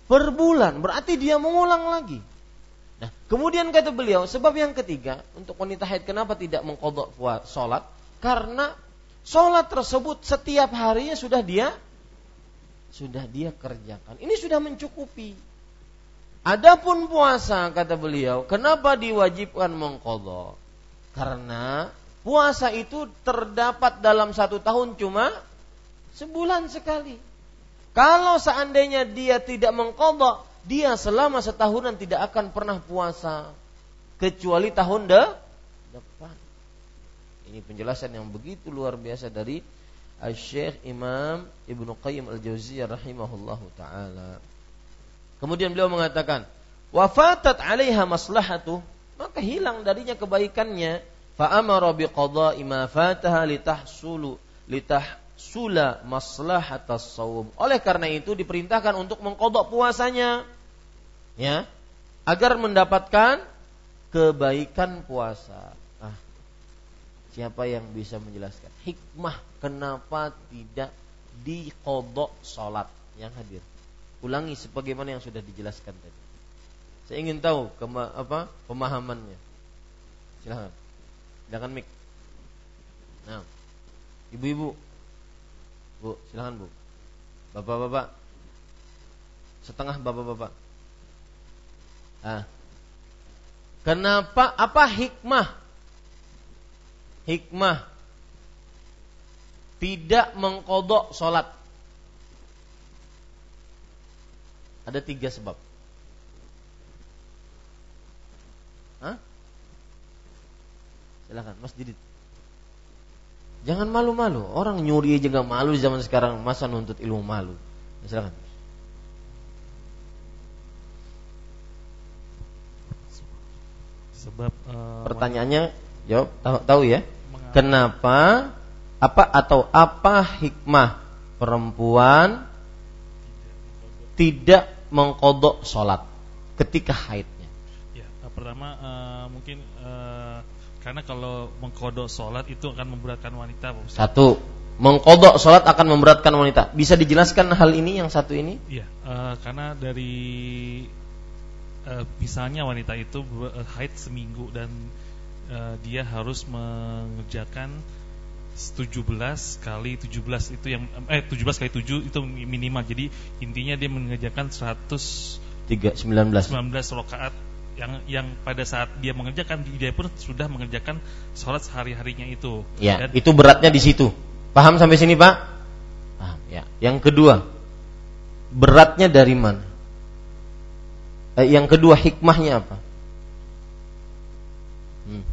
per bulan. Berarti dia mengulang lagi. Nah, kemudian kata beliau, sebab yang ketiga untuk wanita haid kenapa tidak mengqadha salat? Karena salat tersebut setiap harinya sudah dia sudah dia kerjakan. Ini sudah mencukupi. Adapun puasa kata beliau, kenapa diwajibkan mengqadha? Karena puasa itu terdapat dalam satu tahun cuma sebulan sekali. Kalau seandainya dia tidak mengqadha, dia selama setahunan tidak akan pernah puasa kecuali tahun de- depan. Ini penjelasan yang begitu luar biasa dari Syekh Imam Ibnu Qayyim Al-Jauziyah rahimahullahu taala. Kemudian beliau mengatakan, "Wa fatat 'alaiha maslahatuh", maka hilang darinya kebaikannya. Fa'amara biqada'i ma fataha litahsulu litahsula maslahatas shaum. Oleh karena itu diperintahkan untuk mengqadha' puasanya, ya, agar mendapatkan kebaikan puasa. Ah, siapa yang bisa menjelaskan hikmah kenapa tidak diqadha' salat yang hadir? Ulangi sebagaimana yang sudah dijelaskan tadi. Saya ingin tahu kema- apa pemahamannya. Silakan. Silakan mik. Nah, ibu-ibu, bu, silakan bu. Bapak-bapak, setengah bapak-bapak. Ah, kenapa? Apa hikmah? Hikmah tidak mengqadha sholat. Ada tiga sebab. Hah? Silakan Mas Didit. Jangan malu-malu. Orang nyuri aja gak malu zaman sekarang, masa nuntut ilmu malu. Silakan. Sebab uh, pertanyaannya jawab tahu, tahu ya. Mengapa? Kenapa apa atau apa hikmah perempuan tidak mengqadha sholat ketika haidnya? Ya, pertama uh, mungkin uh, karena kalau mengqadha sholat itu akan memberatkan wanita, Pak Ustaz. Satu, mengqadha sholat akan memberatkan wanita. Bisa dijelaskan hal ini yang satu ini? Iya, uh, karena dari uh, misalnya wanita itu haid seminggu dan uh, dia harus mengerjakan tujuh belas kali tujuh belas itu yang eh tujuh belas kali tujuh itu minimal. Jadi intinya dia mengerjakan seratus tiga belas sembilan belas rakaat. Yang yang pada saat dia mengerjakan, dia pun sudah mengerjakan sholat sehari-harinya itu. Ya, dan itu beratnya di situ. Paham sampai sini, Pak? Paham, ya. Yang kedua, beratnya dari mana? Eh, yang kedua, hikmahnya apa? Hmm.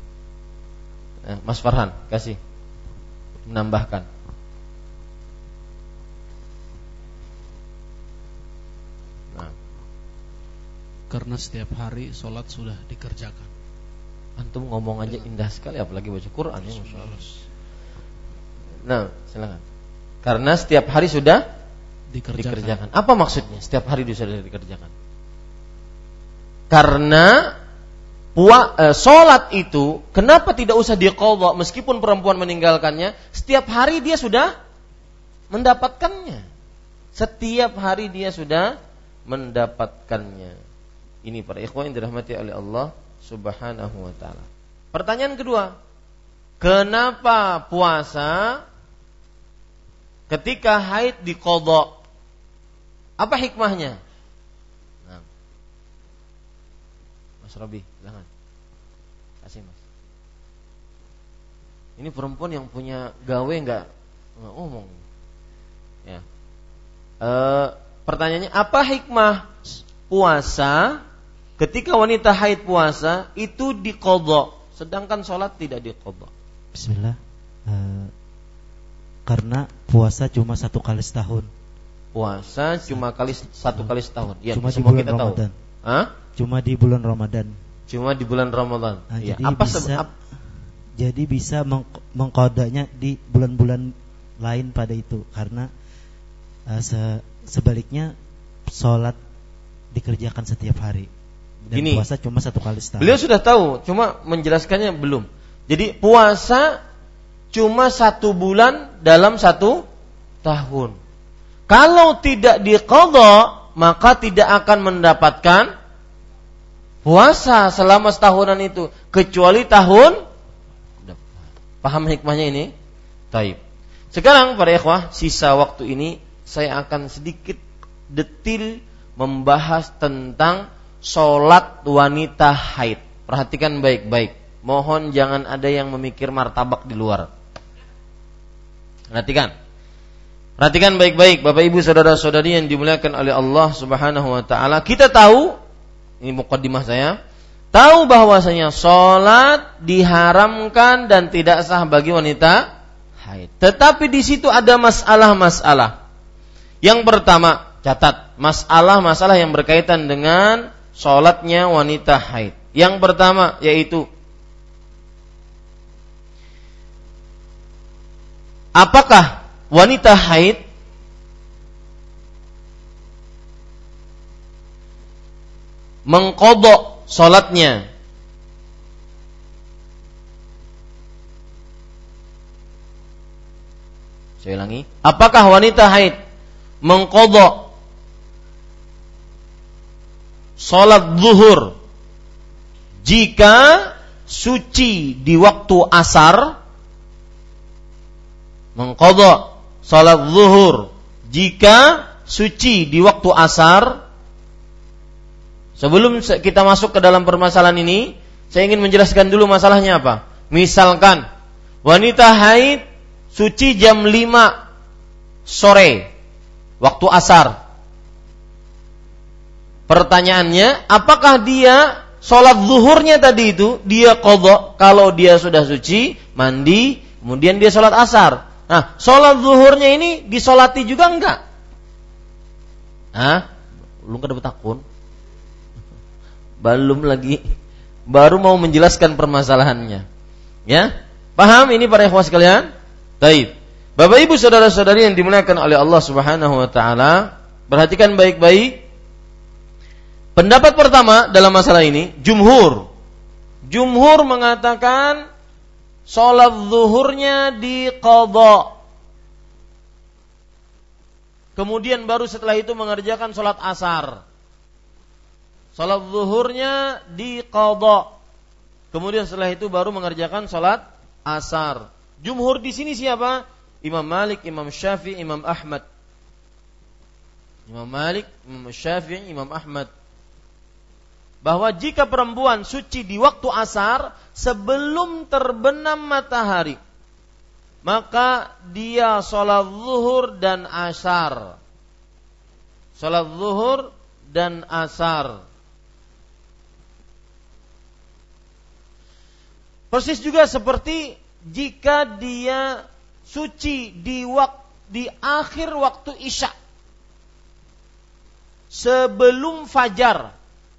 Eh, Mas Farhan, kasih menambahkan. Karena setiap hari sholat sudah dikerjakan. Antum ngomong aja indah sekali, apalagi baca Quran ya, Masya Allah. Nah, silakan. Karena setiap hari sudah dikerjakan. dikerjakan. Apa maksudnya setiap hari sudah dikerjakan? Karena Pua, eh, solat itu kenapa tidak usah diqadha meskipun perempuan meninggalkannya? Setiap hari dia sudah mendapatkannya. Setiap hari dia sudah mendapatkannya. Ini para ikhwan yang dirahmati oleh Allah Subhanahu wa taala. Pertanyaan kedua, kenapa puasa ketika haid diqadha? Apa hikmahnya? Robi, jangan. Kasih Mas. Ini perempuan yang punya gawe enggak ngomong. Ya. E, pertanyaannya, apa hikmah puasa ketika wanita haid puasa itu diqadha sedangkan sholat tidak diqadha? Bismillah. E, karena puasa cuma satu kali setahun. Puasa cuma kali satu kali setahun. Ya, cuma semua kita Ramadan. Tahu. Hah? Cuma di bulan Ramadan. Cuma di bulan Ramadan. Nah, ya. Jadi apa bisa? Ap- jadi bisa meng- mengkodanya di bulan-bulan lain pada itu, karena uh, se- sebaliknya sholat dikerjakan setiap hari dan Gini, puasa cuma satu kali setahun. Beliau sudah tahu, cuma menjelaskannya belum. Jadi puasa cuma satu bulan dalam satu tahun. Kalau tidak diqadha maka tidak akan mendapatkan puasa selama setahunan itu kecuali tahun depan. Paham hikmahnya ini? Taib. Sekarang para ikhwah, sisa waktu ini saya akan sedikit detil membahas tentang sholat wanita haid. Perhatikan baik-baik. Mohon jangan ada yang memikir martabak di luar. Perhatikan. Perhatikan baik-baik Bapak Ibu saudara-saudari yang dimuliakan oleh Allah Subhanahu wa taala. Kita tahu, ini muqaddimah saya, tahu bahwasanya sholat diharamkan dan tidak sah bagi wanita haid. Tetapi di situ ada masalah-masalah. Yang pertama, catat, masalah-masalah yang berkaitan dengan sholatnya wanita haid. Yang pertama yaitu, apakah wanita haid mengqadha sholatnya saya ulangi apakah wanita haid mengqadha sholat zuhur jika suci di waktu asar? Mengqadha sholat zuhur jika suci di waktu asar. Sebelum kita masuk ke dalam permasalahan ini, saya ingin menjelaskan dulu masalahnya apa. Misalkan wanita haid suci jam lima sore waktu asar. Pertanyaannya, apakah dia sholat zuhurnya tadi itu dia qadha kalau dia sudah suci, mandi, kemudian dia sholat asar? Nah, sholat zuhurnya ini disolati juga enggak? Hah? Lu enggak dapat akun? Belum lagi, baru mau menjelaskan permasalahannya. Ya, paham ini para ikhwah sekalian? Baik. Bapak Ibu saudara-saudari yang dimuliakan oleh Allah Subhanahu wa taala, perhatikan baik-baik. Pendapat pertama dalam masalah ini, jumhur. Jumhur mengatakan salat zuhurnya diqadha. Kemudian baru setelah itu mengerjakan salat asar. Salat zuhurnya diqadha. Kemudian setelah itu baru mengerjakan salat asar. Jumhur di sini siapa? Imam Malik, Imam Syafi'i, Imam Ahmad. Imam Malik, Imam Syafi'i, Imam Ahmad. Bahwa jika perempuan suci di waktu asar sebelum terbenam matahari, maka dia salat zuhur dan asar. Salat zuhur dan asar. Persis juga seperti jika dia suci di waktu, di akhir waktu isya sebelum fajar.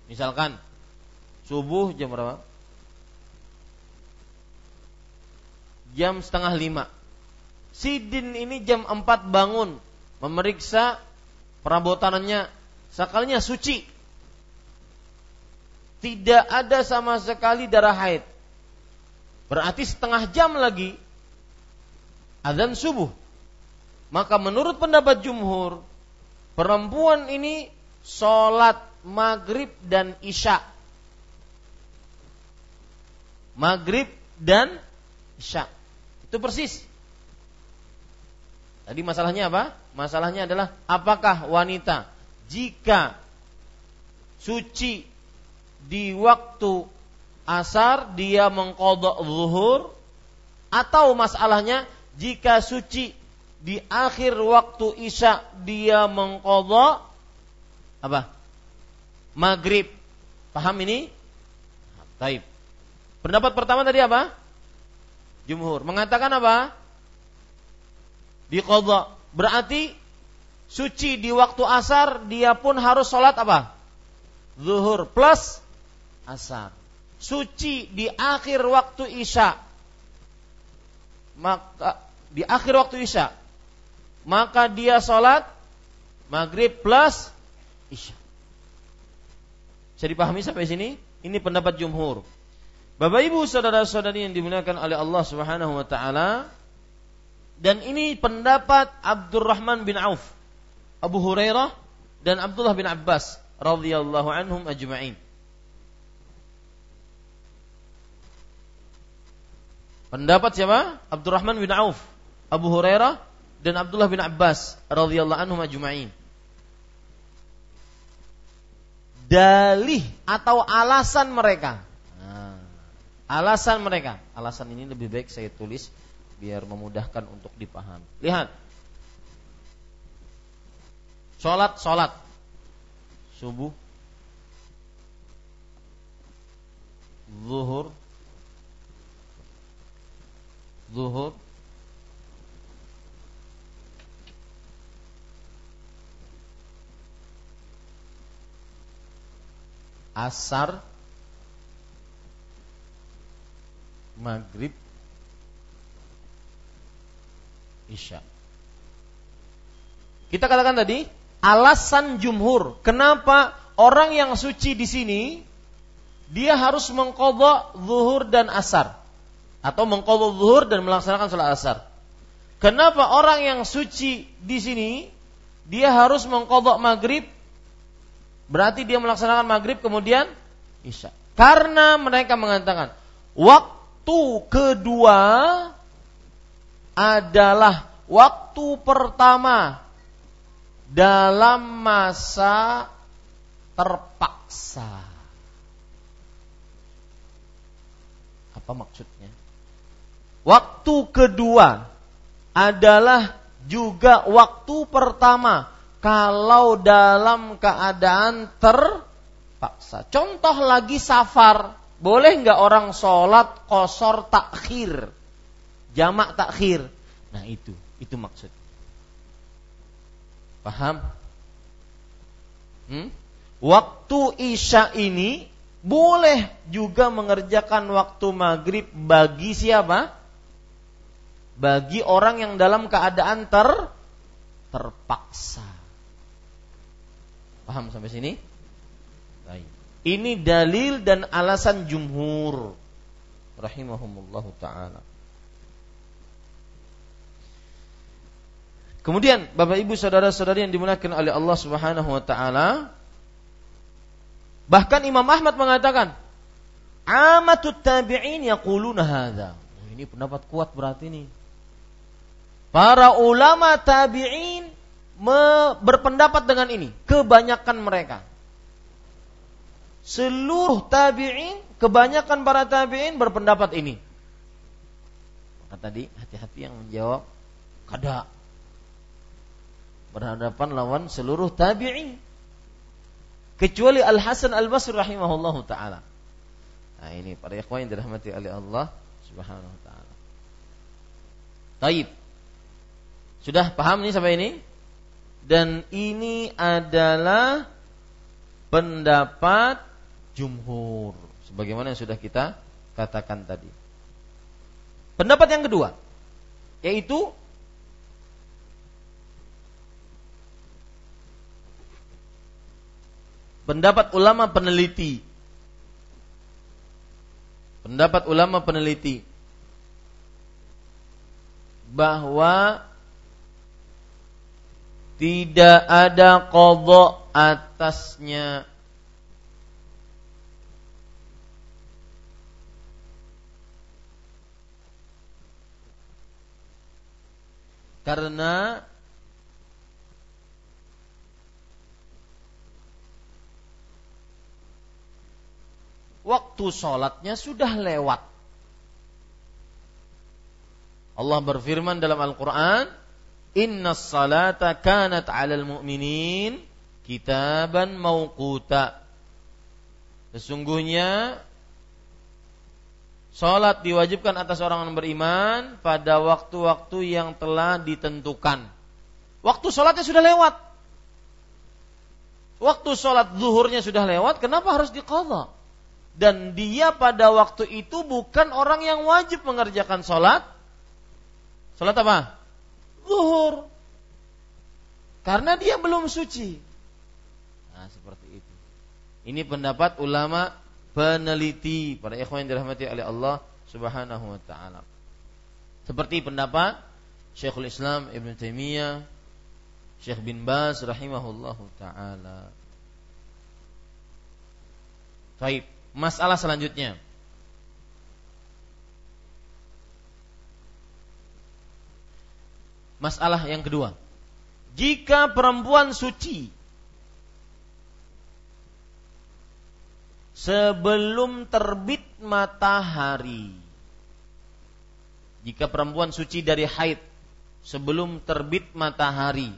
Misalkan subuh jam berapa? Jam setengah lima. Sidin ini jam empat bangun, memeriksa perabotannya, sakalnya suci, tidak ada sama sekali darah haid. Berarti setengah jam lagi azan subuh. Maka menurut pendapat jumhur, perempuan ini sholat maghrib dan isya. Maghrib dan isya. Itu persis. Tadi masalahnya apa? Masalahnya adalah apakah wanita jika suci di waktu asar dia mengqadha zuhur, atau masalahnya jika suci di akhir waktu isya dia mengqadha apa? Maghrib. Paham ini? Baik. Pendapat pertama tadi apa? Jumhur mengatakan apa? Diqadha. Berarti suci di waktu asar dia pun harus sholat apa? Zuhur plus asar. Suci di akhir waktu isya, maka di akhir waktu isya maka dia sholat maghrib plus isya. Bisa dipahami sampai sini? Ini pendapat jumhur. Bapak ibu saudara-saudari yang dimuliakan oleh Allah subhanahu wa ta'ala, dan ini pendapat Abdurrahman bin Auf, Abu Hurairah, dan Abdullah bin Abbas radhiyallahu anhum ajma'in. Pendapat siapa? Abdurrahman bin Auf, Abu Hurairah, dan Abdullah bin Abbas radhiyallahu anhum ajma'in. Dalih atau alasan mereka, nah, alasan mereka, alasan ini lebih baik saya tulis biar memudahkan untuk dipahami. Lihat, sholat sholat subuh, zuhur zuhur asar, maghrib, isya. Kita katakan tadi alasan jumhur kenapa orang yang suci di sini dia harus mengqadha zuhur dan asar, atau mengqadha zuhur dan melaksanakan salat asar. Kenapa orang yang suci di sini dia harus mengqadha maghrib, berarti dia melaksanakan maghrib kemudian isya? Karena mereka mengatakan waktu kedua adalah waktu pertama dalam masa terpaksa. Apa maksudnya? Waktu kedua adalah juga waktu pertama kalau dalam keadaan terpaksa. Contoh lagi safar, boleh nggak orang sholat qasar takhir? Jamak takhir. Nah itu, itu maksud. Paham? Hmm? Waktu isya ini boleh juga mengerjakan waktu maghrib bagi siapa? Bagi orang yang dalam keadaan ter terpaksa. Paham sampai sini? Baik. Ini dalil dan alasan jumhur rahimahumullahu ta'ala. Kemudian Bapak Ibu saudara-saudari yang dimuliakan oleh Allah Subhanahu wa taala, bahkan Imam Ahmad mengatakan, "Ammatut tabi'in yaquluna hadza." Oh, ini pendapat kuat berarti ini. Para ulama tabi'in me- berpendapat dengan ini, kebanyakan mereka. Seluruh tabi'in, kebanyakan para tabi'in berpendapat ini. Maka tadi hati-hati yang menjawab kada, berhadapan lawan seluruh tabi'in kecuali Al-Hasan al Basri rahimahullahu ta'ala. Nah ini para ikhwan yang dirahmati oleh Allah subhanahu wa ta'ala. Taib. Sudah paham nih sampai ini? Dan ini adalah pendapat jumhur sebagaimana yang sudah kita katakan tadi. Pendapat yang kedua yaitu pendapat ulama peneliti pendapat ulama peneliti bahwa tidak ada qadha atasnya. Karena waktu sholatnya sudah lewat. Allah berfirman dalam Al-Quran, Innas salata kanat alal mu'minin kitaban mawquta. Sesungguhnya sholat diwajibkan atas orang yang beriman pada waktu-waktu yang telah ditentukan. Waktu sholatnya sudah lewat. Waktu sholat zuhurnya sudah lewat, kenapa harus diqadha? Dan dia pada waktu itu bukan orang yang wajib mengerjakan sholat. Sholat apa? Zuhur. Karena dia belum suci. Nah, seperti itu. Ini pendapat ulama peneliti, para ikhwan yang dirahmati oleh Allah Subhanahu wa ta'ala, seperti pendapat Syekhul Islam Ibnu Taimiyah, Syekh bin Baz rahimahullahu ta'ala. Baik, masalah selanjutnya, masalah yang kedua, jika perempuan suci sebelum terbit matahari, jika perempuan suci dari haid sebelum terbit matahari,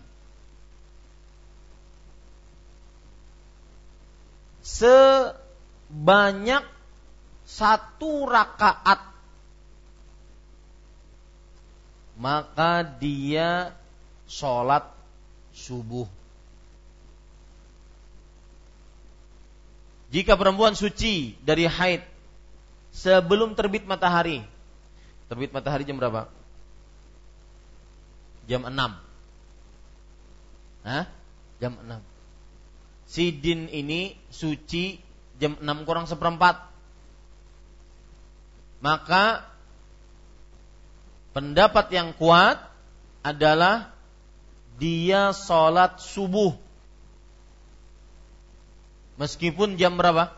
sebanyak satu rakaat, maka dia sholat subuh. Jika perempuan suci dari haid sebelum terbit matahari. Terbit matahari jam berapa? jam enam. Hah? jam enam. Si Din ini suci jam enam kurang seperempat. Maka pendapat yang kuat adalah dia sholat subuh. Meskipun jam berapa?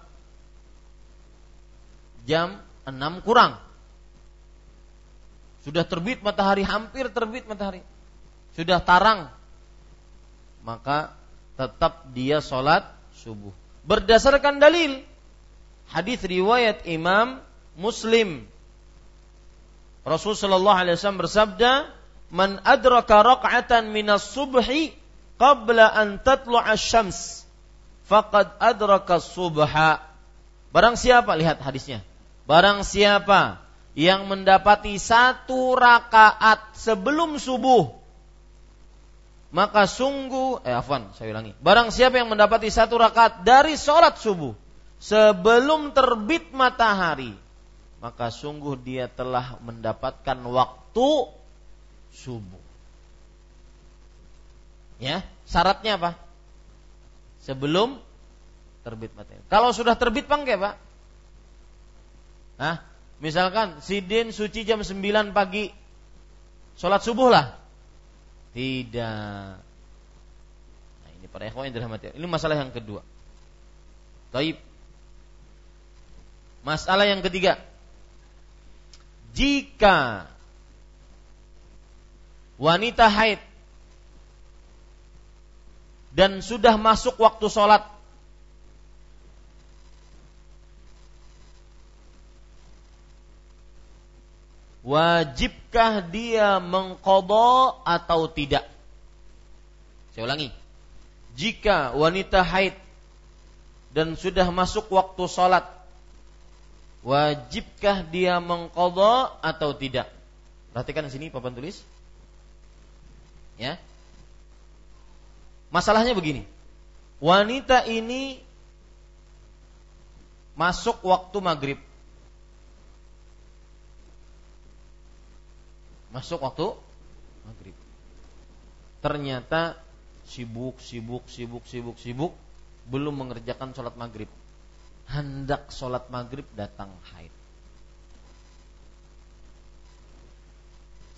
jam enam kurang. Sudah terbit matahari, hampir terbit matahari. Sudah tarang. Maka tetap dia sholat subuh. Berdasarkan dalil hadis riwayat Imam Muslim. Rasulullah sallallahu alaihi wasallam bersabda, "Man adraka raq'atan minas subhi qabla an tatlu'a asy-syams." Faqad adraka subha. Barang siapa, lihat hadisnya, barang siapa yang mendapati satu rakaat sebelum subuh, maka sungguh eh afwan saya ulangi barang siapa yang mendapati satu rakaat dari sholat subuh sebelum terbit matahari, maka sungguh dia telah mendapatkan waktu subuh. Ya, syaratnya apa? Sebelum terbit matahari. Kalau sudah terbit pangke, Pak. Nah, misalkan si Din suci jam sembilan pagi, sholat subuh lah? Tidak. Nah, ini para ikhwan yang dirahmati. Ini masalah yang kedua. Taib. Masalah yang ketiga, jika wanita haid dan sudah masuk waktu sholat, wajibkah dia mengqadha atau tidak? Saya ulangi, jika wanita haid dan sudah masuk waktu sholat, wajibkah dia mengqadha atau tidak? Perhatikan di sini papan tulis, ya. Masalahnya begini, wanita ini masuk waktu maghrib. Masuk waktu maghrib. Ternyata sibuk, sibuk, sibuk, sibuk, sibuk, belum mengerjakan sholat maghrib. Hendak sholat maghrib datang haid.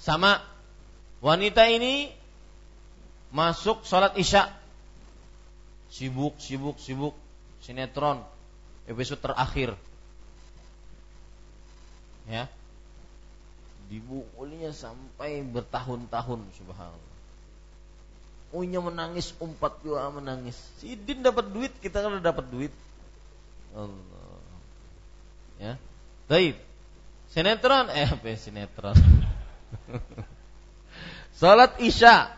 sama. Wanita ini masuk sholat isya, sibuk, sibuk, sibuk, sinetron, episode terakhir, ya, dibukulnya sampai bertahun-tahun, subhanallah. Unya menangis, umpat juga menangis. Sidin dapat duit, kita kan dapat duit. Allah, ya, baik. Sinetron, eh, apa sinetron? Salat isya,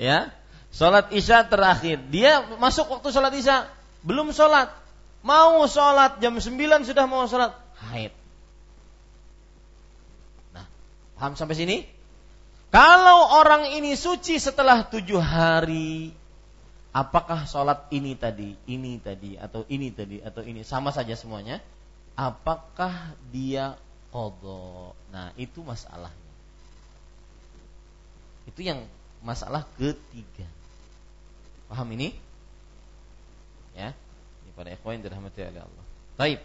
ya, salat isya terakhir. Dia masuk waktu salat isya, belum salat, mau salat jam sembilan sudah mau salat, haid. Nah, paham sampai sini? Kalau orang ini suci setelah tujuh hari, apakah salat ini tadi, ini tadi, atau ini tadi, atau ini sama saja semuanya? Apakah dia qadha? Nah, itu masalahnya. Itu yang masalah ketiga. Paham ini? Ya. Ini para ikhwan yang dirahmati oleh Allah. Baik.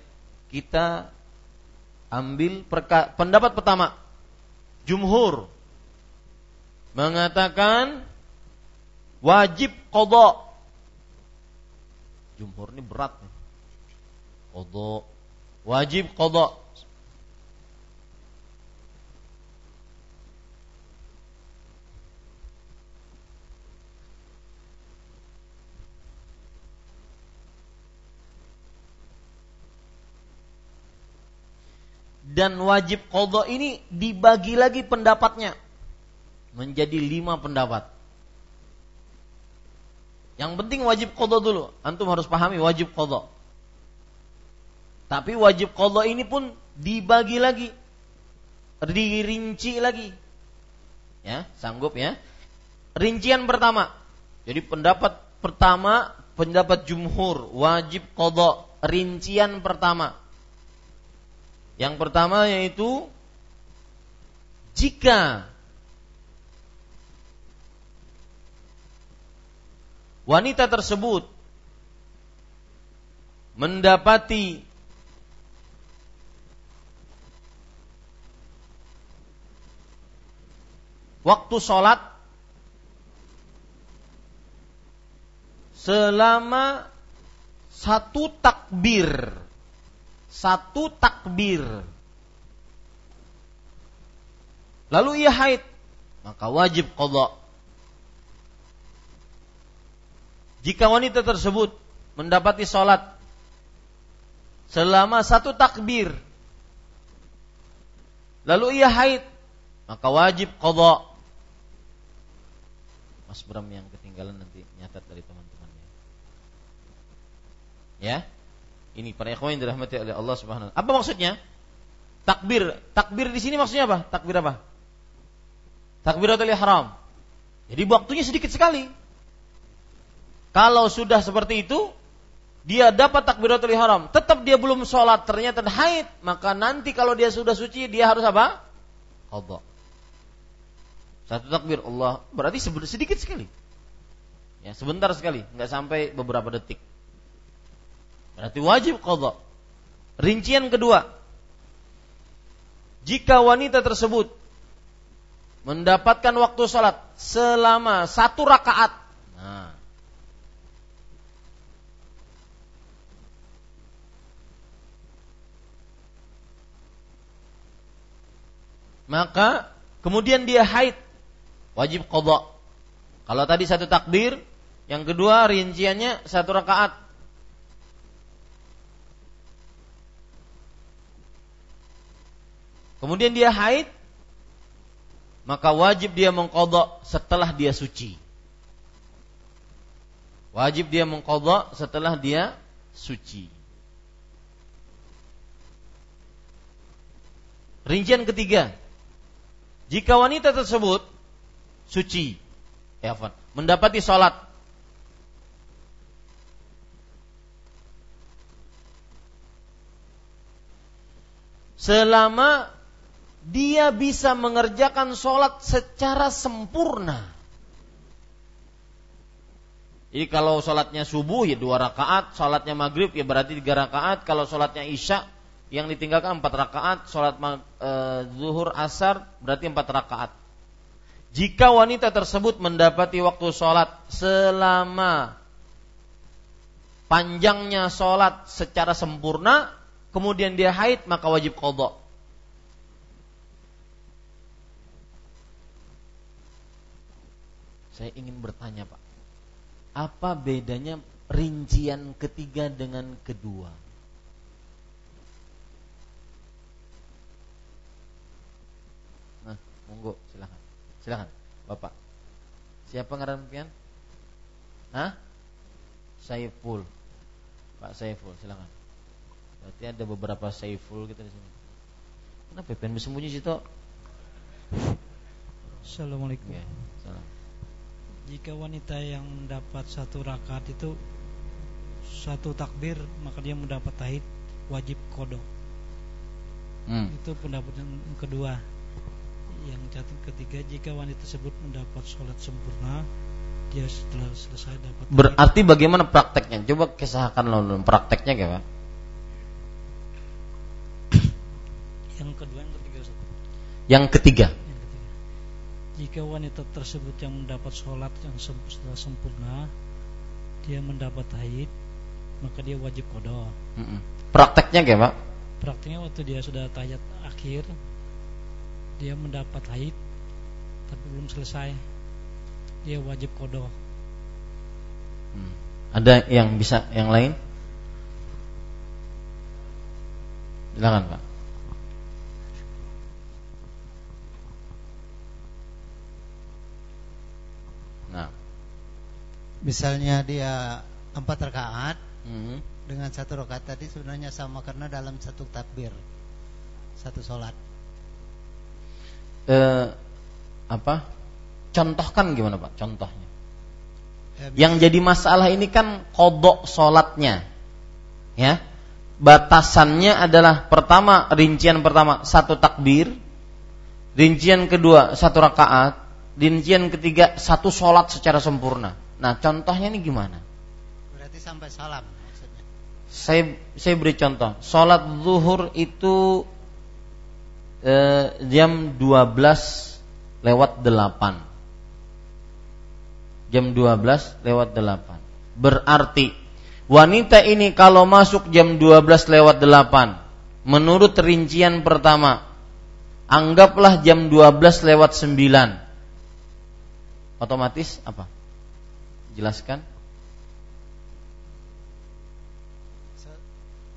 Kita ambil perka- pendapat pertama. Jumhur mengatakan wajib qadha. Jumhur ini berat nih. Qadha. Wajib qadha. Dan wajib qadha ini dibagi lagi pendapatnya menjadi lima pendapat. Yang penting wajib qadha dulu. Antum harus pahami wajib qadha. Tapi wajib qadha ini pun dibagi lagi, dirinci lagi. Ya, sanggup ya. Rincian pertama. Jadi pendapat pertama, pendapat jumhur wajib qadha, rincian pertama. Yang pertama yaitu jika wanita tersebut mendapati waktu sholat selama satu takbir. Satu takbir. Lalu ia haid, maka wajib qadha. Jika wanita tersebut mendapati salat selama satu takbir, lalu ia haid, maka wajib qadha. Mas Bram yang ketinggalan nanti nyatat dari teman-temannya. Ya. Ini para ikhwan yang dirahmati oleh Allah Subhanahu wa taala. Apa maksudnya? Takbir. Takbir di sini maksudnya apa? Takbir apa? Takbiratul ihram. Jadi waktunya sedikit sekali. Kalau sudah seperti itu, dia dapat takbiratul ihram, tetap dia belum sholat, ternyata haid, maka nanti kalau dia sudah suci, dia harus apa? Qadha. Satu takbir Allah, berarti sedikit sekali. Ya, sebentar sekali, enggak sampai beberapa detik. Berarti wajib qadha. Rincian kedua, jika wanita tersebut mendapatkan waktu sholat selama satu rakaat, nah, maka kemudian dia haid, wajib qadha. Kalau tadi satu takbir, yang kedua rinciannya satu rakaat. Kemudian dia haid, maka wajib dia mengqadha setelah dia suci. Wajib dia mengqadha setelah dia suci. Rincian ketiga, jika wanita tersebut suci, eh, mendapati sholat, selama dia bisa mengerjakan sholat secara sempurna. Jadi kalau sholatnya subuh ya dua rakaat, sholatnya maghrib ya berarti tiga rakaat, kalau sholatnya isya yang ditinggalkan empat rakaat, sholat zuhur asar berarti empat rakaat. Jika wanita tersebut mendapati waktu sholat selama panjangnya sholat secara sempurna, kemudian dia haid, maka wajib qadha. Saya ingin bertanya, Pak, apa bedanya rincian ketiga dengan kedua? Nah, monggo, silakan, silakan, Bapak. Siapa ngaran pian? Hah? Saiful, Pak Saiful, silakan. Berarti ada beberapa Saiful kita di sini. Kenapa pian bersembunyi situ? Assalamualaikum. Ya, salam. Jika wanita yang mendapat satu rakaat itu satu takbir, maka dia mendapat haid, wajib qadha. Hmm. Itu pendapat yang kedua. Yang catatan ketiga, jika wanita tersebut mendapat sholat sempurna, dia setelah selesai dapat. Berarti haid. Bagaimana prakteknya? Coba kisahkan lalu prakteknya kayak apa? Yang kedua, yang ketiga. Yang ketiga. Jika wanita tersebut yang mendapat sholat yang setelah sempurna, dia mendapat haid, maka dia wajib qadha. Mm-mm. Prakteknya gimana, Pak? Prakteknya waktu dia sudah tahiyat akhir, dia mendapat haid tapi belum selesai, dia wajib qadha. Hmm. Ada yang bisa yang lain? Silakan, Pak. Misalnya dia empat rakaat mm-hmm. dengan satu rakaat tadi sebenarnya sama, karena dalam satu takbir satu sholat. Eh, apa? Contohkan gimana, Pak? Contohnya. Eh, yang jadi masalah ini kan qadha sholatnya, ya. Batasannya adalah pertama, rincian pertama satu takbir, rincian kedua satu rakaat, rincian ketiga satu sholat secara sempurna. Nah, contohnya ini gimana? Berarti sampai salam maksudnya. Saya saya beri contoh. Salat zuhur itu eh, jam dua belas lewat delapan. Jam dua belas lewat delapan. Berarti wanita ini kalau masuk jam dua belas lewat delapan, menurut rincian pertama, anggaplah jam dua belas lewat sembilan. Otomatis apa? Jelaskan.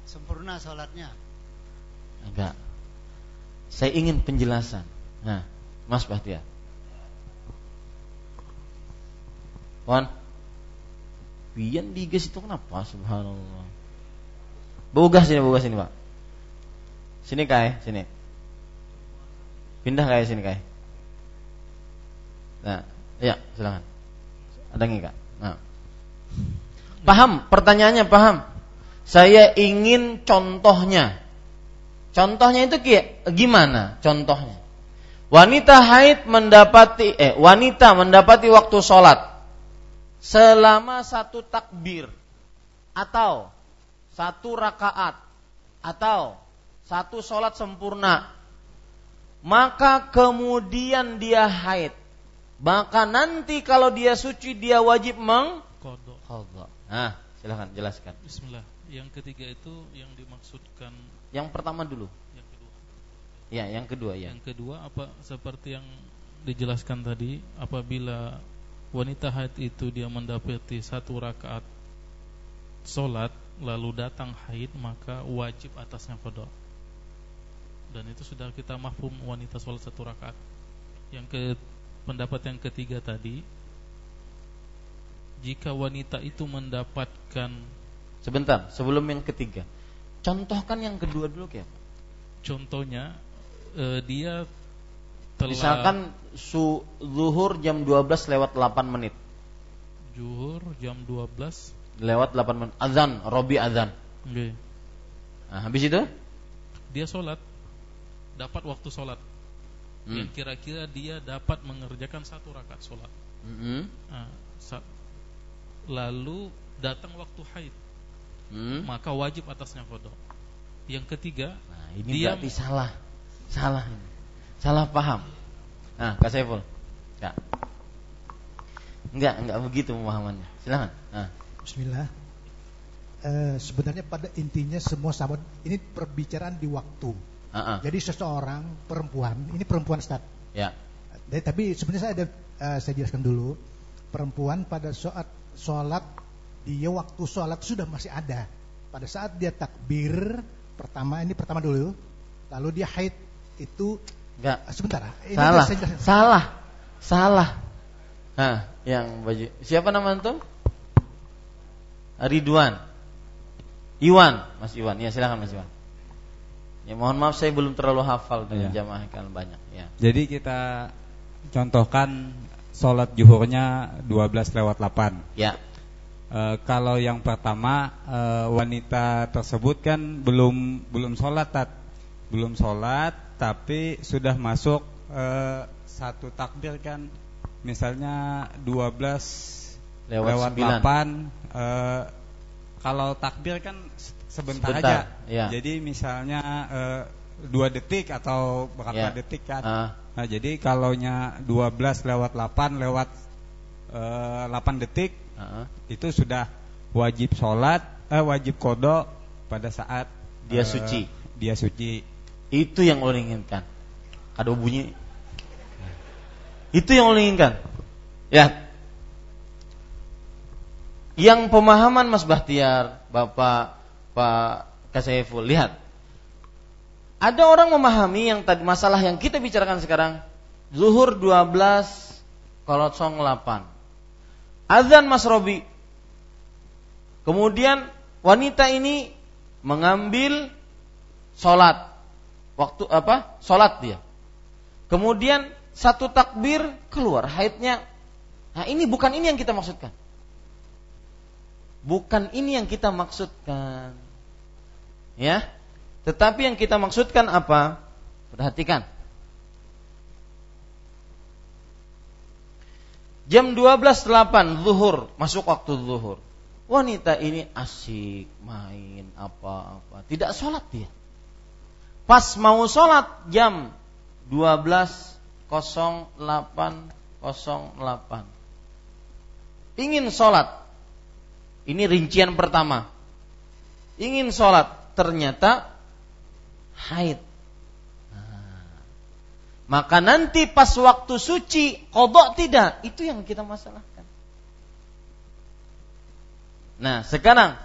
Sempurna sholatnya. Enggak. Saya ingin penjelasan. Nah, Mas Bahtiar. Wan. Pian digas itu kenapa? Subhanallah. Bogas sini, bogas sini, Pak. Sini Kai, sini. Pindah Kai sini Kai. Nah, iya, silakan. Ada enggak? Nah. Paham? Pertanyaannya paham? Saya ingin contohnya. Contohnya itu gimana? Contohnya. Wanita haid mendapati eh wanita mendapati waktu sholat selama satu takbir atau satu rakaat atau satu sholat sempurna, maka kemudian dia haid. Maka nanti kalau dia suci dia wajib mengqadha. Nah, silakan jelaskan. Bismillah. Yang ketiga itu yang dimaksudkan. Yang pertama dulu. Yang kedua. Ya, yang kedua ya. Yang kedua apa seperti yang dijelaskan tadi, apabila wanita haid itu dia mendapati satu rakaat salat lalu datang haid, maka wajib atasnya qadha. Dan itu sudah kita mafhum wanita salat satu rakaat. Yang ke pendapat yang ketiga tadi, jika wanita itu mendapatkan, sebentar, sebelum yang ketiga, contohkan yang kedua dulu ya. Contohnya eh, dia telah, misalkan zuhur jam dua belas lewat delapan menit. Zuhur jam dua belas lewat delapan menit. Azan, Robi azan. Okay. Nah, habis itu dia sholat, dapat waktu sholat. Hmm. Yang kira-kira dia dapat mengerjakan satu rakaat sholat. Hmm. Nah, lalu datang waktu haid, hmm. maka wajib atasnya qadha. yang ketiga, nah, ini dia berarti salah, salah, salah paham. Nah, Kak Saiful, enggak, enggak, enggak begitu pemahamannya. Silakan. Nah. Bismillah. E, sebenarnya pada intinya semua sama. Ini perbicaraan di waktu. Uh-uh. Jadi seseorang perempuan, ini perempuan Ustaz. Ya. Yeah. Tapi sebenarnya saya ada, uh, saya jelaskan dulu. Perempuan pada saat sholat, dia waktu sholat sudah masih ada. Pada saat dia takbir pertama, ini pertama dulu, lalu dia haid itu. Enggak. Sebentar. Ini salah. Salah. Salah. Nah, yang baju. Siapa nama antum? Ridwan. Iwan, Mas Iwan. Ya, silakan Mas Iwan. Ya, mohon maaf saya belum terlalu hafal dengan ya. Jamaah kan banyak, ya. Jadi kita contohkan sholat zuhurnya dua belas lewat delapan. Ya. E, kalau yang pertama e, wanita tersebut kan belum belum sholat, tat. belum sholat, tapi sudah masuk e, satu takbir kan, misalnya dua belas lewat delapan. E, kalau takbir kan sebentar, sebentar aja, ya. Jadi misalnya e, dua detik atau berapa ya. detik kan. Uh. Nah jadi kalaunya dua belas lewat delapan lewat delapan detik uh-huh. itu sudah wajib sholat, eh, wajib qada pada saat dia uh, suci. Dia suci. Itu yang Allah inginkan. Ada bunyi. Itu yang Allah inginkan. Ya. Yang pemahaman Mas Bahtiar, Bapak Pak Kaseful, lihat. Ada orang memahami yang tadi masalah yang kita bicarakan sekarang. Zuhur dua belas kalau song delapan. Azan Mas Robi. Kemudian wanita ini mengambil sholat waktu apa? Sholat dia. Kemudian satu takbir keluar haidnya. Nah ini bukan ini yang kita maksudkan. Bukan ini yang kita maksudkan, ya. Tetapi yang kita maksudkan apa? Perhatikan. Jam dua belas lewat delapan zuhur masuk waktu zuhur. Wanita ini asik main apa-apa, tidak sholat dia. Pas mau sholat jam dua belas nol delapan nol delapan ingin sholat. Ini rincian pertama. Ingin sholat, ternyata haid. Nah, maka nanti pas waktu suci qada tidak. Itu yang kita masalahkan. Nah sekarang,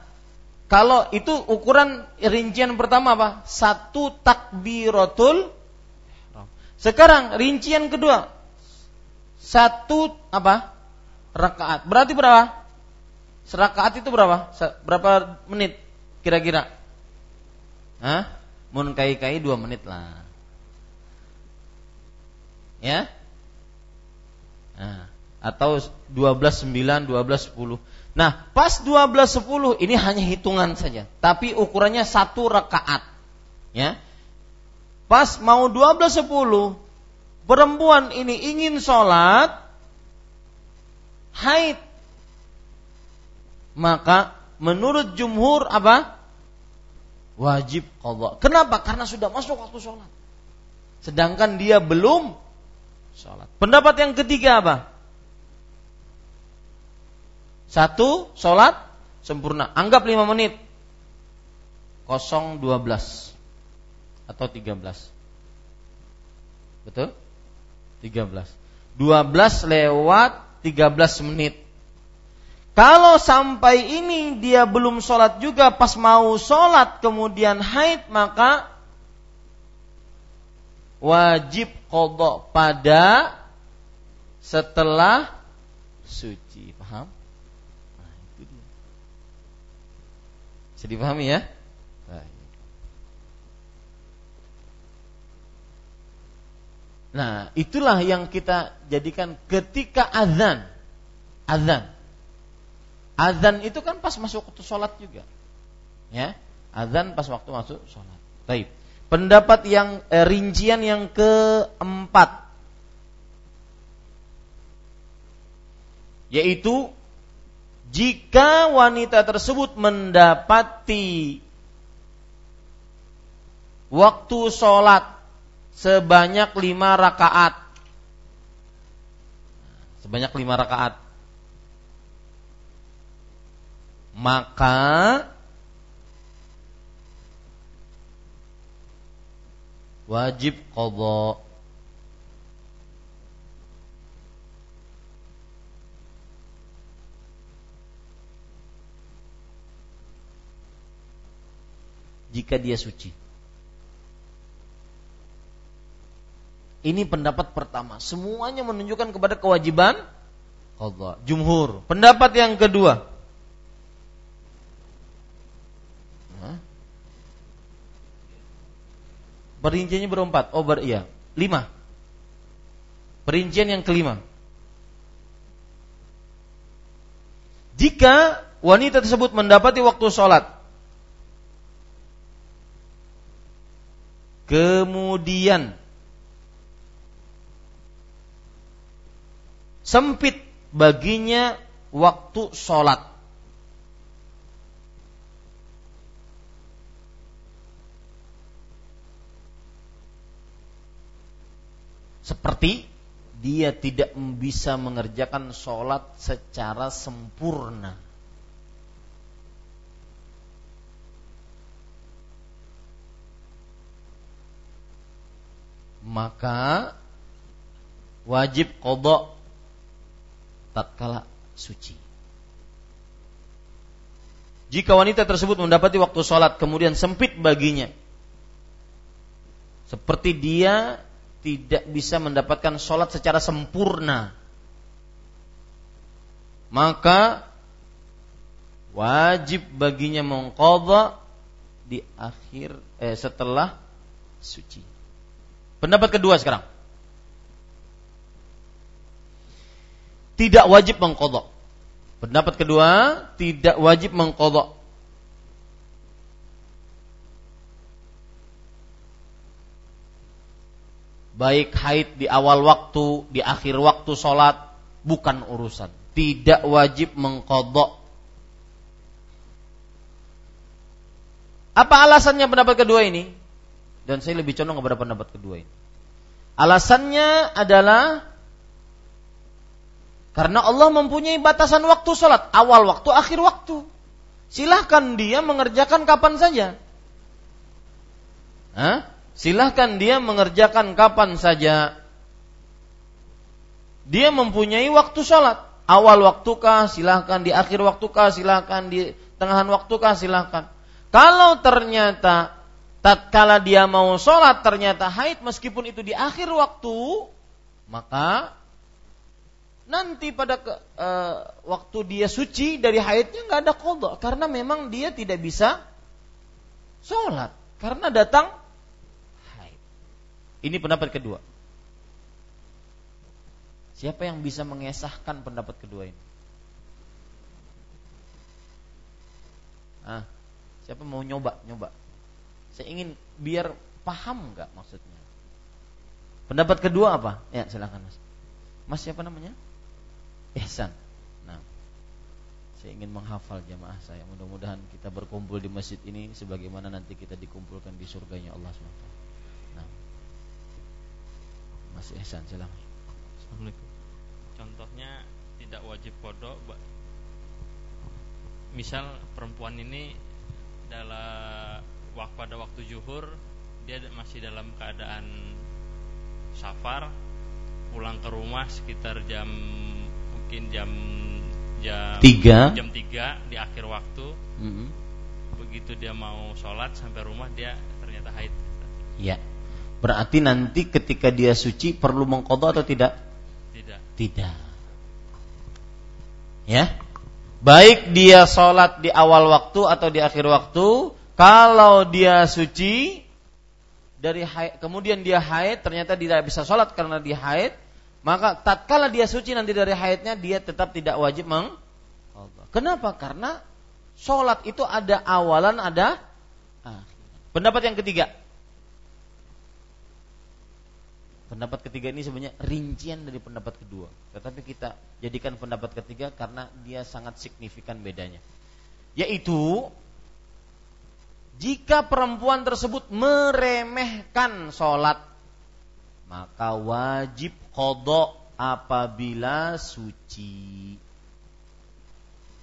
kalau itu ukuran rincian pertama apa? Satu takbiratul ihram. Sekarang rincian kedua, satu apa? Rakaat. Berarti berapa? Serakaat itu berapa? Berapa menit kira-kira? Hah? Mun kai-kai dua menit lah. Ya? Nah, atau dua belas sembilan, dua belas sepuluh. Nah, pas dua belas sepuluh ini hanya hitungan saja, tapi ukurannya satu rakaat. Ya. Pas mau dua belas sepuluh, perempuan ini ingin sholat haid. Maka menurut jumhur apa? Wajib qadha. Kenapa? Karena sudah masuk waktu sholat. Sedangkan dia belum sholat. Pendapat yang ketiga apa? Satu, sholat sempurna. Anggap lima menit. dua belas atau tiga belas. Betul? tiga belas. dua belas lewat tiga belas menit. Kalau sampai ini dia belum sholat juga, pas mau sholat kemudian haid, maka wajib qada pada setelah suci. Paham? Nah, itu dia. Bisa dipahami ya? Nah, itulah yang kita jadikan ketika azan. Azan. Azan itu kan pas masuk waktu sholat juga, ya. Azan pas waktu masuk sholat. Baik. Pendapat yang eh, rincian yang keempat, yaitu jika wanita tersebut mendapati waktu sholat sebanyak lima rakaat. Sebanyak lima rakaat. Maka wajib qadha. Jika dia suci. Ini pendapat pertama. Semuanya menunjukkan kepada kewajiban qadha. Jumhur. Pendapat yang kedua. Nah. Perinciannya berempat. Oh ber, iya. Lima. Perincian yang kelima. Jika wanita tersebut mendapati waktu sholat, kemudian sempit baginya waktu sholat, seperti dia tidak bisa mengerjakan sholat secara sempurna, maka wajib qadha tatkala suci. Jika wanita tersebut mendapati waktu sholat kemudian sempit baginya, seperti dia tidak bisa mendapatkan sholat secara sempurna, maka wajib baginya mengqadha di akhir eh, setelah suci. Pendapat kedua sekarang. Tidak wajib mengqadha. Pendapat kedua, tidak wajib mengqadha. Baik haid di awal waktu, di akhir waktu sholat, bukan urusan. Tidak wajib mengqadha. Apa alasannya pendapat kedua ini? Dan saya lebih condong kepada pendapat kedua ini. Alasannya adalah karena Allah mempunyai batasan waktu sholat, awal waktu, akhir waktu. Silahkan dia mengerjakan kapan saja. Hah? Silahkan dia mengerjakan kapan saja. Dia mempunyai waktu sholat, awal waktukah silahkan, di akhir waktukah silahkan, di tengahan waktukah silahkan. Kalau ternyata tatkala dia mau sholat ternyata haid meskipun itu di akhir waktu, maka nanti pada ke, e, waktu dia suci dari haidnya nggak ada qadha karena memang dia tidak bisa sholat karena datang haid. Ini pendapat kedua. Siapa yang bisa mengesahkan pendapat kedua ini? Ah, siapa mau nyoba nyoba? Saya ingin biar paham enggak maksudnya. Pendapat kedua apa? Ya, silakan Mas. Mas siapa namanya? Ihsan. Nah. Saya ingin menghafal jamaah saya. Mudah-mudahan kita berkumpul di masjid ini sebagaimana nanti kita dikumpulkan di surganya Allah Subhanahu wa taala. Nah. Mas Ihsan, silakan. Assalamualaikum. Contohnya tidak wajib qadha. Misal perempuan ini dalam pada waktu zuhur dia masih dalam keadaan safar, pulang ke rumah sekitar jam mungkin jam jam tiga jam tiga di akhir waktu. Mm-hmm. Begitu dia mau sholat sampai rumah dia ternyata haid. Ya, berarti nanti ketika dia suci perlu mengqadha atau tidak? Tidak. Tidak. Ya, baik dia sholat di awal waktu atau di akhir waktu. Kalau dia suci dari haid, kemudian dia haid, ternyata dia tidak bisa sholat karena dia haid, maka tatkala dia suci nanti dari haidnya dia tetap tidak wajib meng. Kenapa? Karena sholat itu ada awalan ada akhir. Pendapat yang ketiga. Pendapat ketiga ini sebenarnya rincian dari pendapat kedua, tetapi kita jadikan pendapat ketiga karena dia sangat signifikan bedanya. Yaitu Jika perempuan tersebut meremehkan sholat, maka wajib qada apabila suci.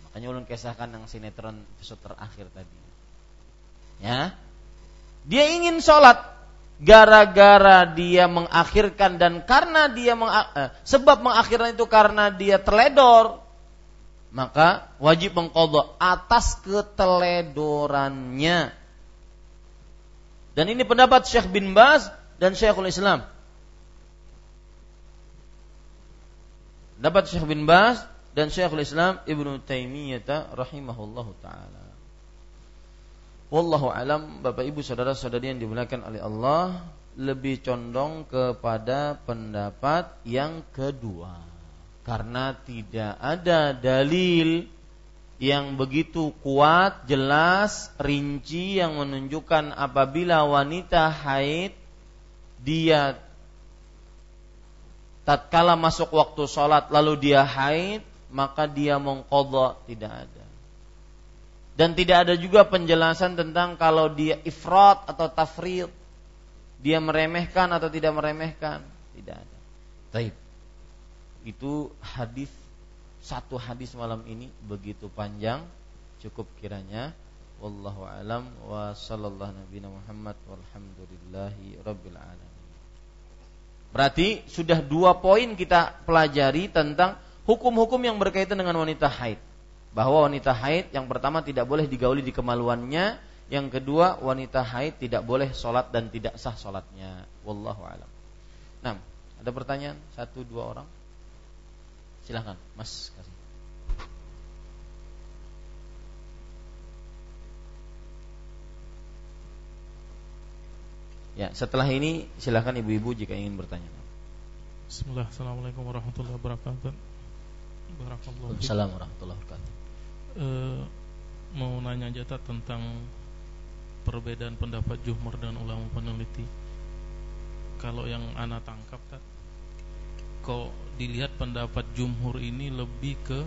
Makanya ulun kisahkan yang sinetron episode terakhir tadi. Ya, dia ingin sholat, gara-gara dia mengakhirkan dan karena dia mengak- eh, sebab mengakhirkan itu karena dia teledor, maka wajib mengqadha atas keteledorannya. Dan ini pendapat Syekh bin Baz dan Syekhul Islam. Pendapat Syekh bin Baz dan Syekhul Islam Ibnu Taimiyah rahimahullahu taala. Wallahu alam, Bapak Ibu saudara-saudari yang dimuliakan oleh Allah, lebih condong kepada pendapat yang kedua karena tidak ada dalil yang begitu kuat, jelas, rinci yang menunjukkan apabila wanita haid dia tatkala masuk waktu sholat lalu dia haid maka dia mengqadha, tidak ada. Dan tidak ada juga penjelasan tentang kalau dia ifrat atau tafrid, dia meremehkan atau tidak meremehkan, tidak ada. Baik. Itu hadis, satu hadis malam ini begitu panjang, cukup kiranya. Wallahu alam wa sallallahu nabiyana Muhammad walhamdulillahi rabbil alamin. Berarti sudah dua poin kita pelajari tentang hukum-hukum yang berkaitan dengan wanita haid. Bahwa wanita haid yang pertama tidak boleh digauli di kemaluannya, yang kedua wanita haid tidak boleh sholat dan tidak sah sholatnya. Wallahu alam. Nah, ada pertanyaan satu dua orang, silahkan Mas kasih. Ya, setelah ini silahkan ibu-ibu jika ingin bertanya. Bismillah, assalamualaikum warahmatullahi wabarakatuh. Barakallahu. Assalamualaikum warahmatullahi wabarakatuh. Uh, mau nanya jatah tentang perbedaan pendapat jumhur dan ulama peneliti. Kalau yang ana tangkap tak, kok dilihat pendapat jumhur ini lebih ke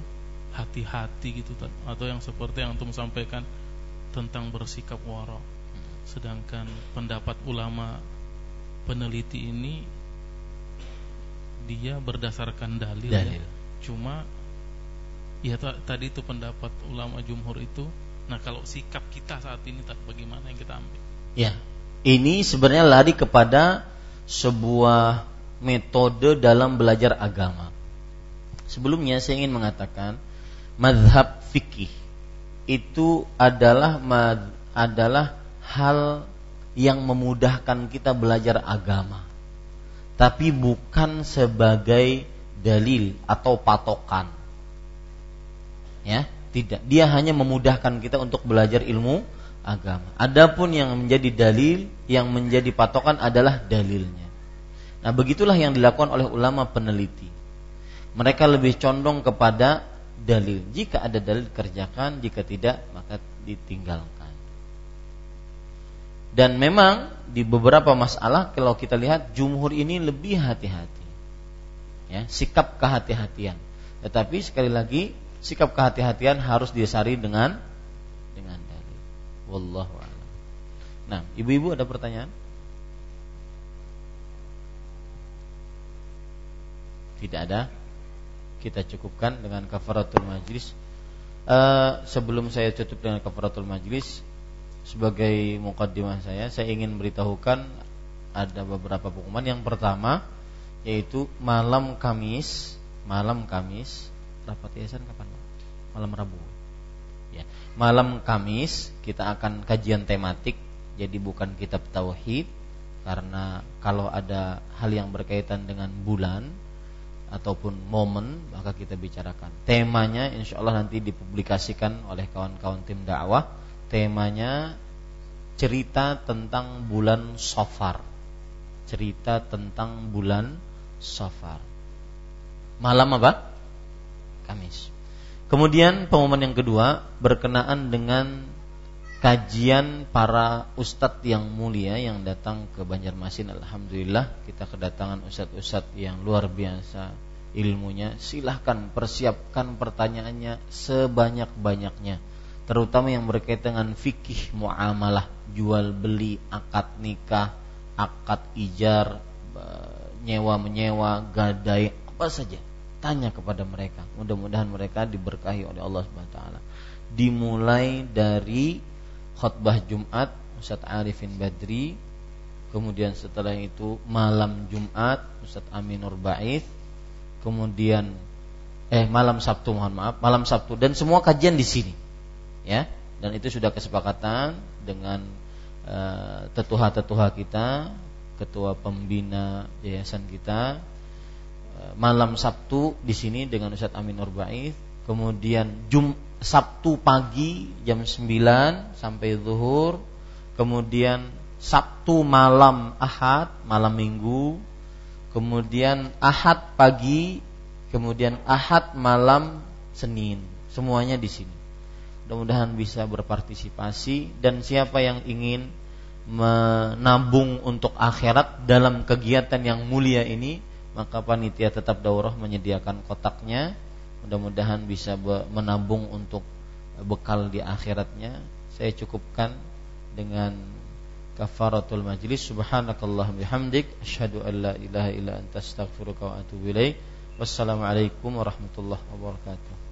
hati-hati gitu tak? Atau yang seperti yang antum sampaikan tentang bersikap wara. Sedangkan pendapat ulama peneliti ini dia berdasarkan dalil, dalil. Ya? Cuma ya tadi itu pendapat ulama jumhur itu. Nah kalau sikap kita saat ini tak, bagaimana yang kita ambil? Ya, ini sebenarnya lari kepada sebuah metode dalam belajar agama. Sebelumnya saya ingin mengatakan mazhab fikih itu adalah adalah hal yang memudahkan kita belajar agama, tapi bukan sebagai dalil atau patokan. Ya, tidak. Dia hanya memudahkan kita untuk belajar ilmu agama. Adapun yang menjadi dalil, yang menjadi patokan adalah dalilnya. Nah, begitulah yang dilakukan oleh ulama peneliti. Mereka lebih condong kepada dalil. Jika ada dalil kerjakan, jika tidak maka ditinggalkan. Dan memang di beberapa masalah kalau kita lihat jumhur ini lebih hati-hati. Ya, sikap kehati-hatian. Tetapi sekali lagi sikap kehati-hatian harus disari dengan dengan dalil. Wallahu a'lam. Nah, ibu-ibu ada pertanyaan? Tidak ada. Kita cukupkan dengan kafaratul majlis. E, sebelum saya tutup dengan kafaratul majlis, sebagai mukaddimah saya, saya ingin beritahukan ada beberapa pengumuman. Yang pertama yaitu malam Kamis, malam Kamis rapat yayasan kapan? Malam Rabu. Ya, malam Kamis kita akan kajian tematik, jadi bukan kitab tauhid, karena kalau ada hal yang berkaitan dengan bulan ataupun momen maka kita bicarakan. Temanya insyaallah nanti dipublikasikan oleh kawan-kawan tim dakwah. Temanya cerita tentang bulan Safar. Cerita tentang bulan Safar. Malam apa? Kamis. Kemudian pengumuman yang kedua berkenaan dengan kajian para ustadz yang mulia yang datang ke Banjarmasin. Alhamdulillah kita kedatangan ustadz-ustadz yang luar biasa ilmunya. Silahkan persiapkan pertanyaannya sebanyak-banyaknya. terutama yang berkaitan dengan fikih muamalah, jual beli, akad nikah, akad ijar, nyewa menyewa, gadai, apa saja. Tanya kepada mereka. Mudah-mudahan mereka diberkahi oleh Allah Subhanahu wa taala. Dimulai dari khutbah Jumat Ustaz Arifin Badri, kemudian setelah itu malam Jumat Ustaz Aminur Baid, kemudian eh malam Sabtu mohon maaf, malam Sabtu dan semua kajian di sini. Ya, dan itu sudah kesepakatan dengan uh, tetuha-tetuha kita, ketua pembina yayasan kita. Uh, malam Sabtu di sini dengan Ustaz Aminur Baid, kemudian Jum Sabtu pagi jam sembilan sampai zuhur, kemudian Sabtu malam Ahad, malam Minggu, kemudian Ahad pagi, kemudian Ahad malam Senin. Semuanya di sini. Mudah-mudahan bisa berpartisipasi, dan siapa yang ingin menabung untuk akhirat dalam kegiatan yang mulia ini, maka panitia tetap daurah menyediakan kotaknya. Mudah-mudahan bisa menabung untuk bekal di akhiratnya. Saya cukupkan dengan kafaratul majlis. Subhanakallahumma bihamdik, asyhadu an la ilaha illa anta, astaghfiruka wa atubu ilaik. Wassalamualaikum warahmatullahi wabarakatuh.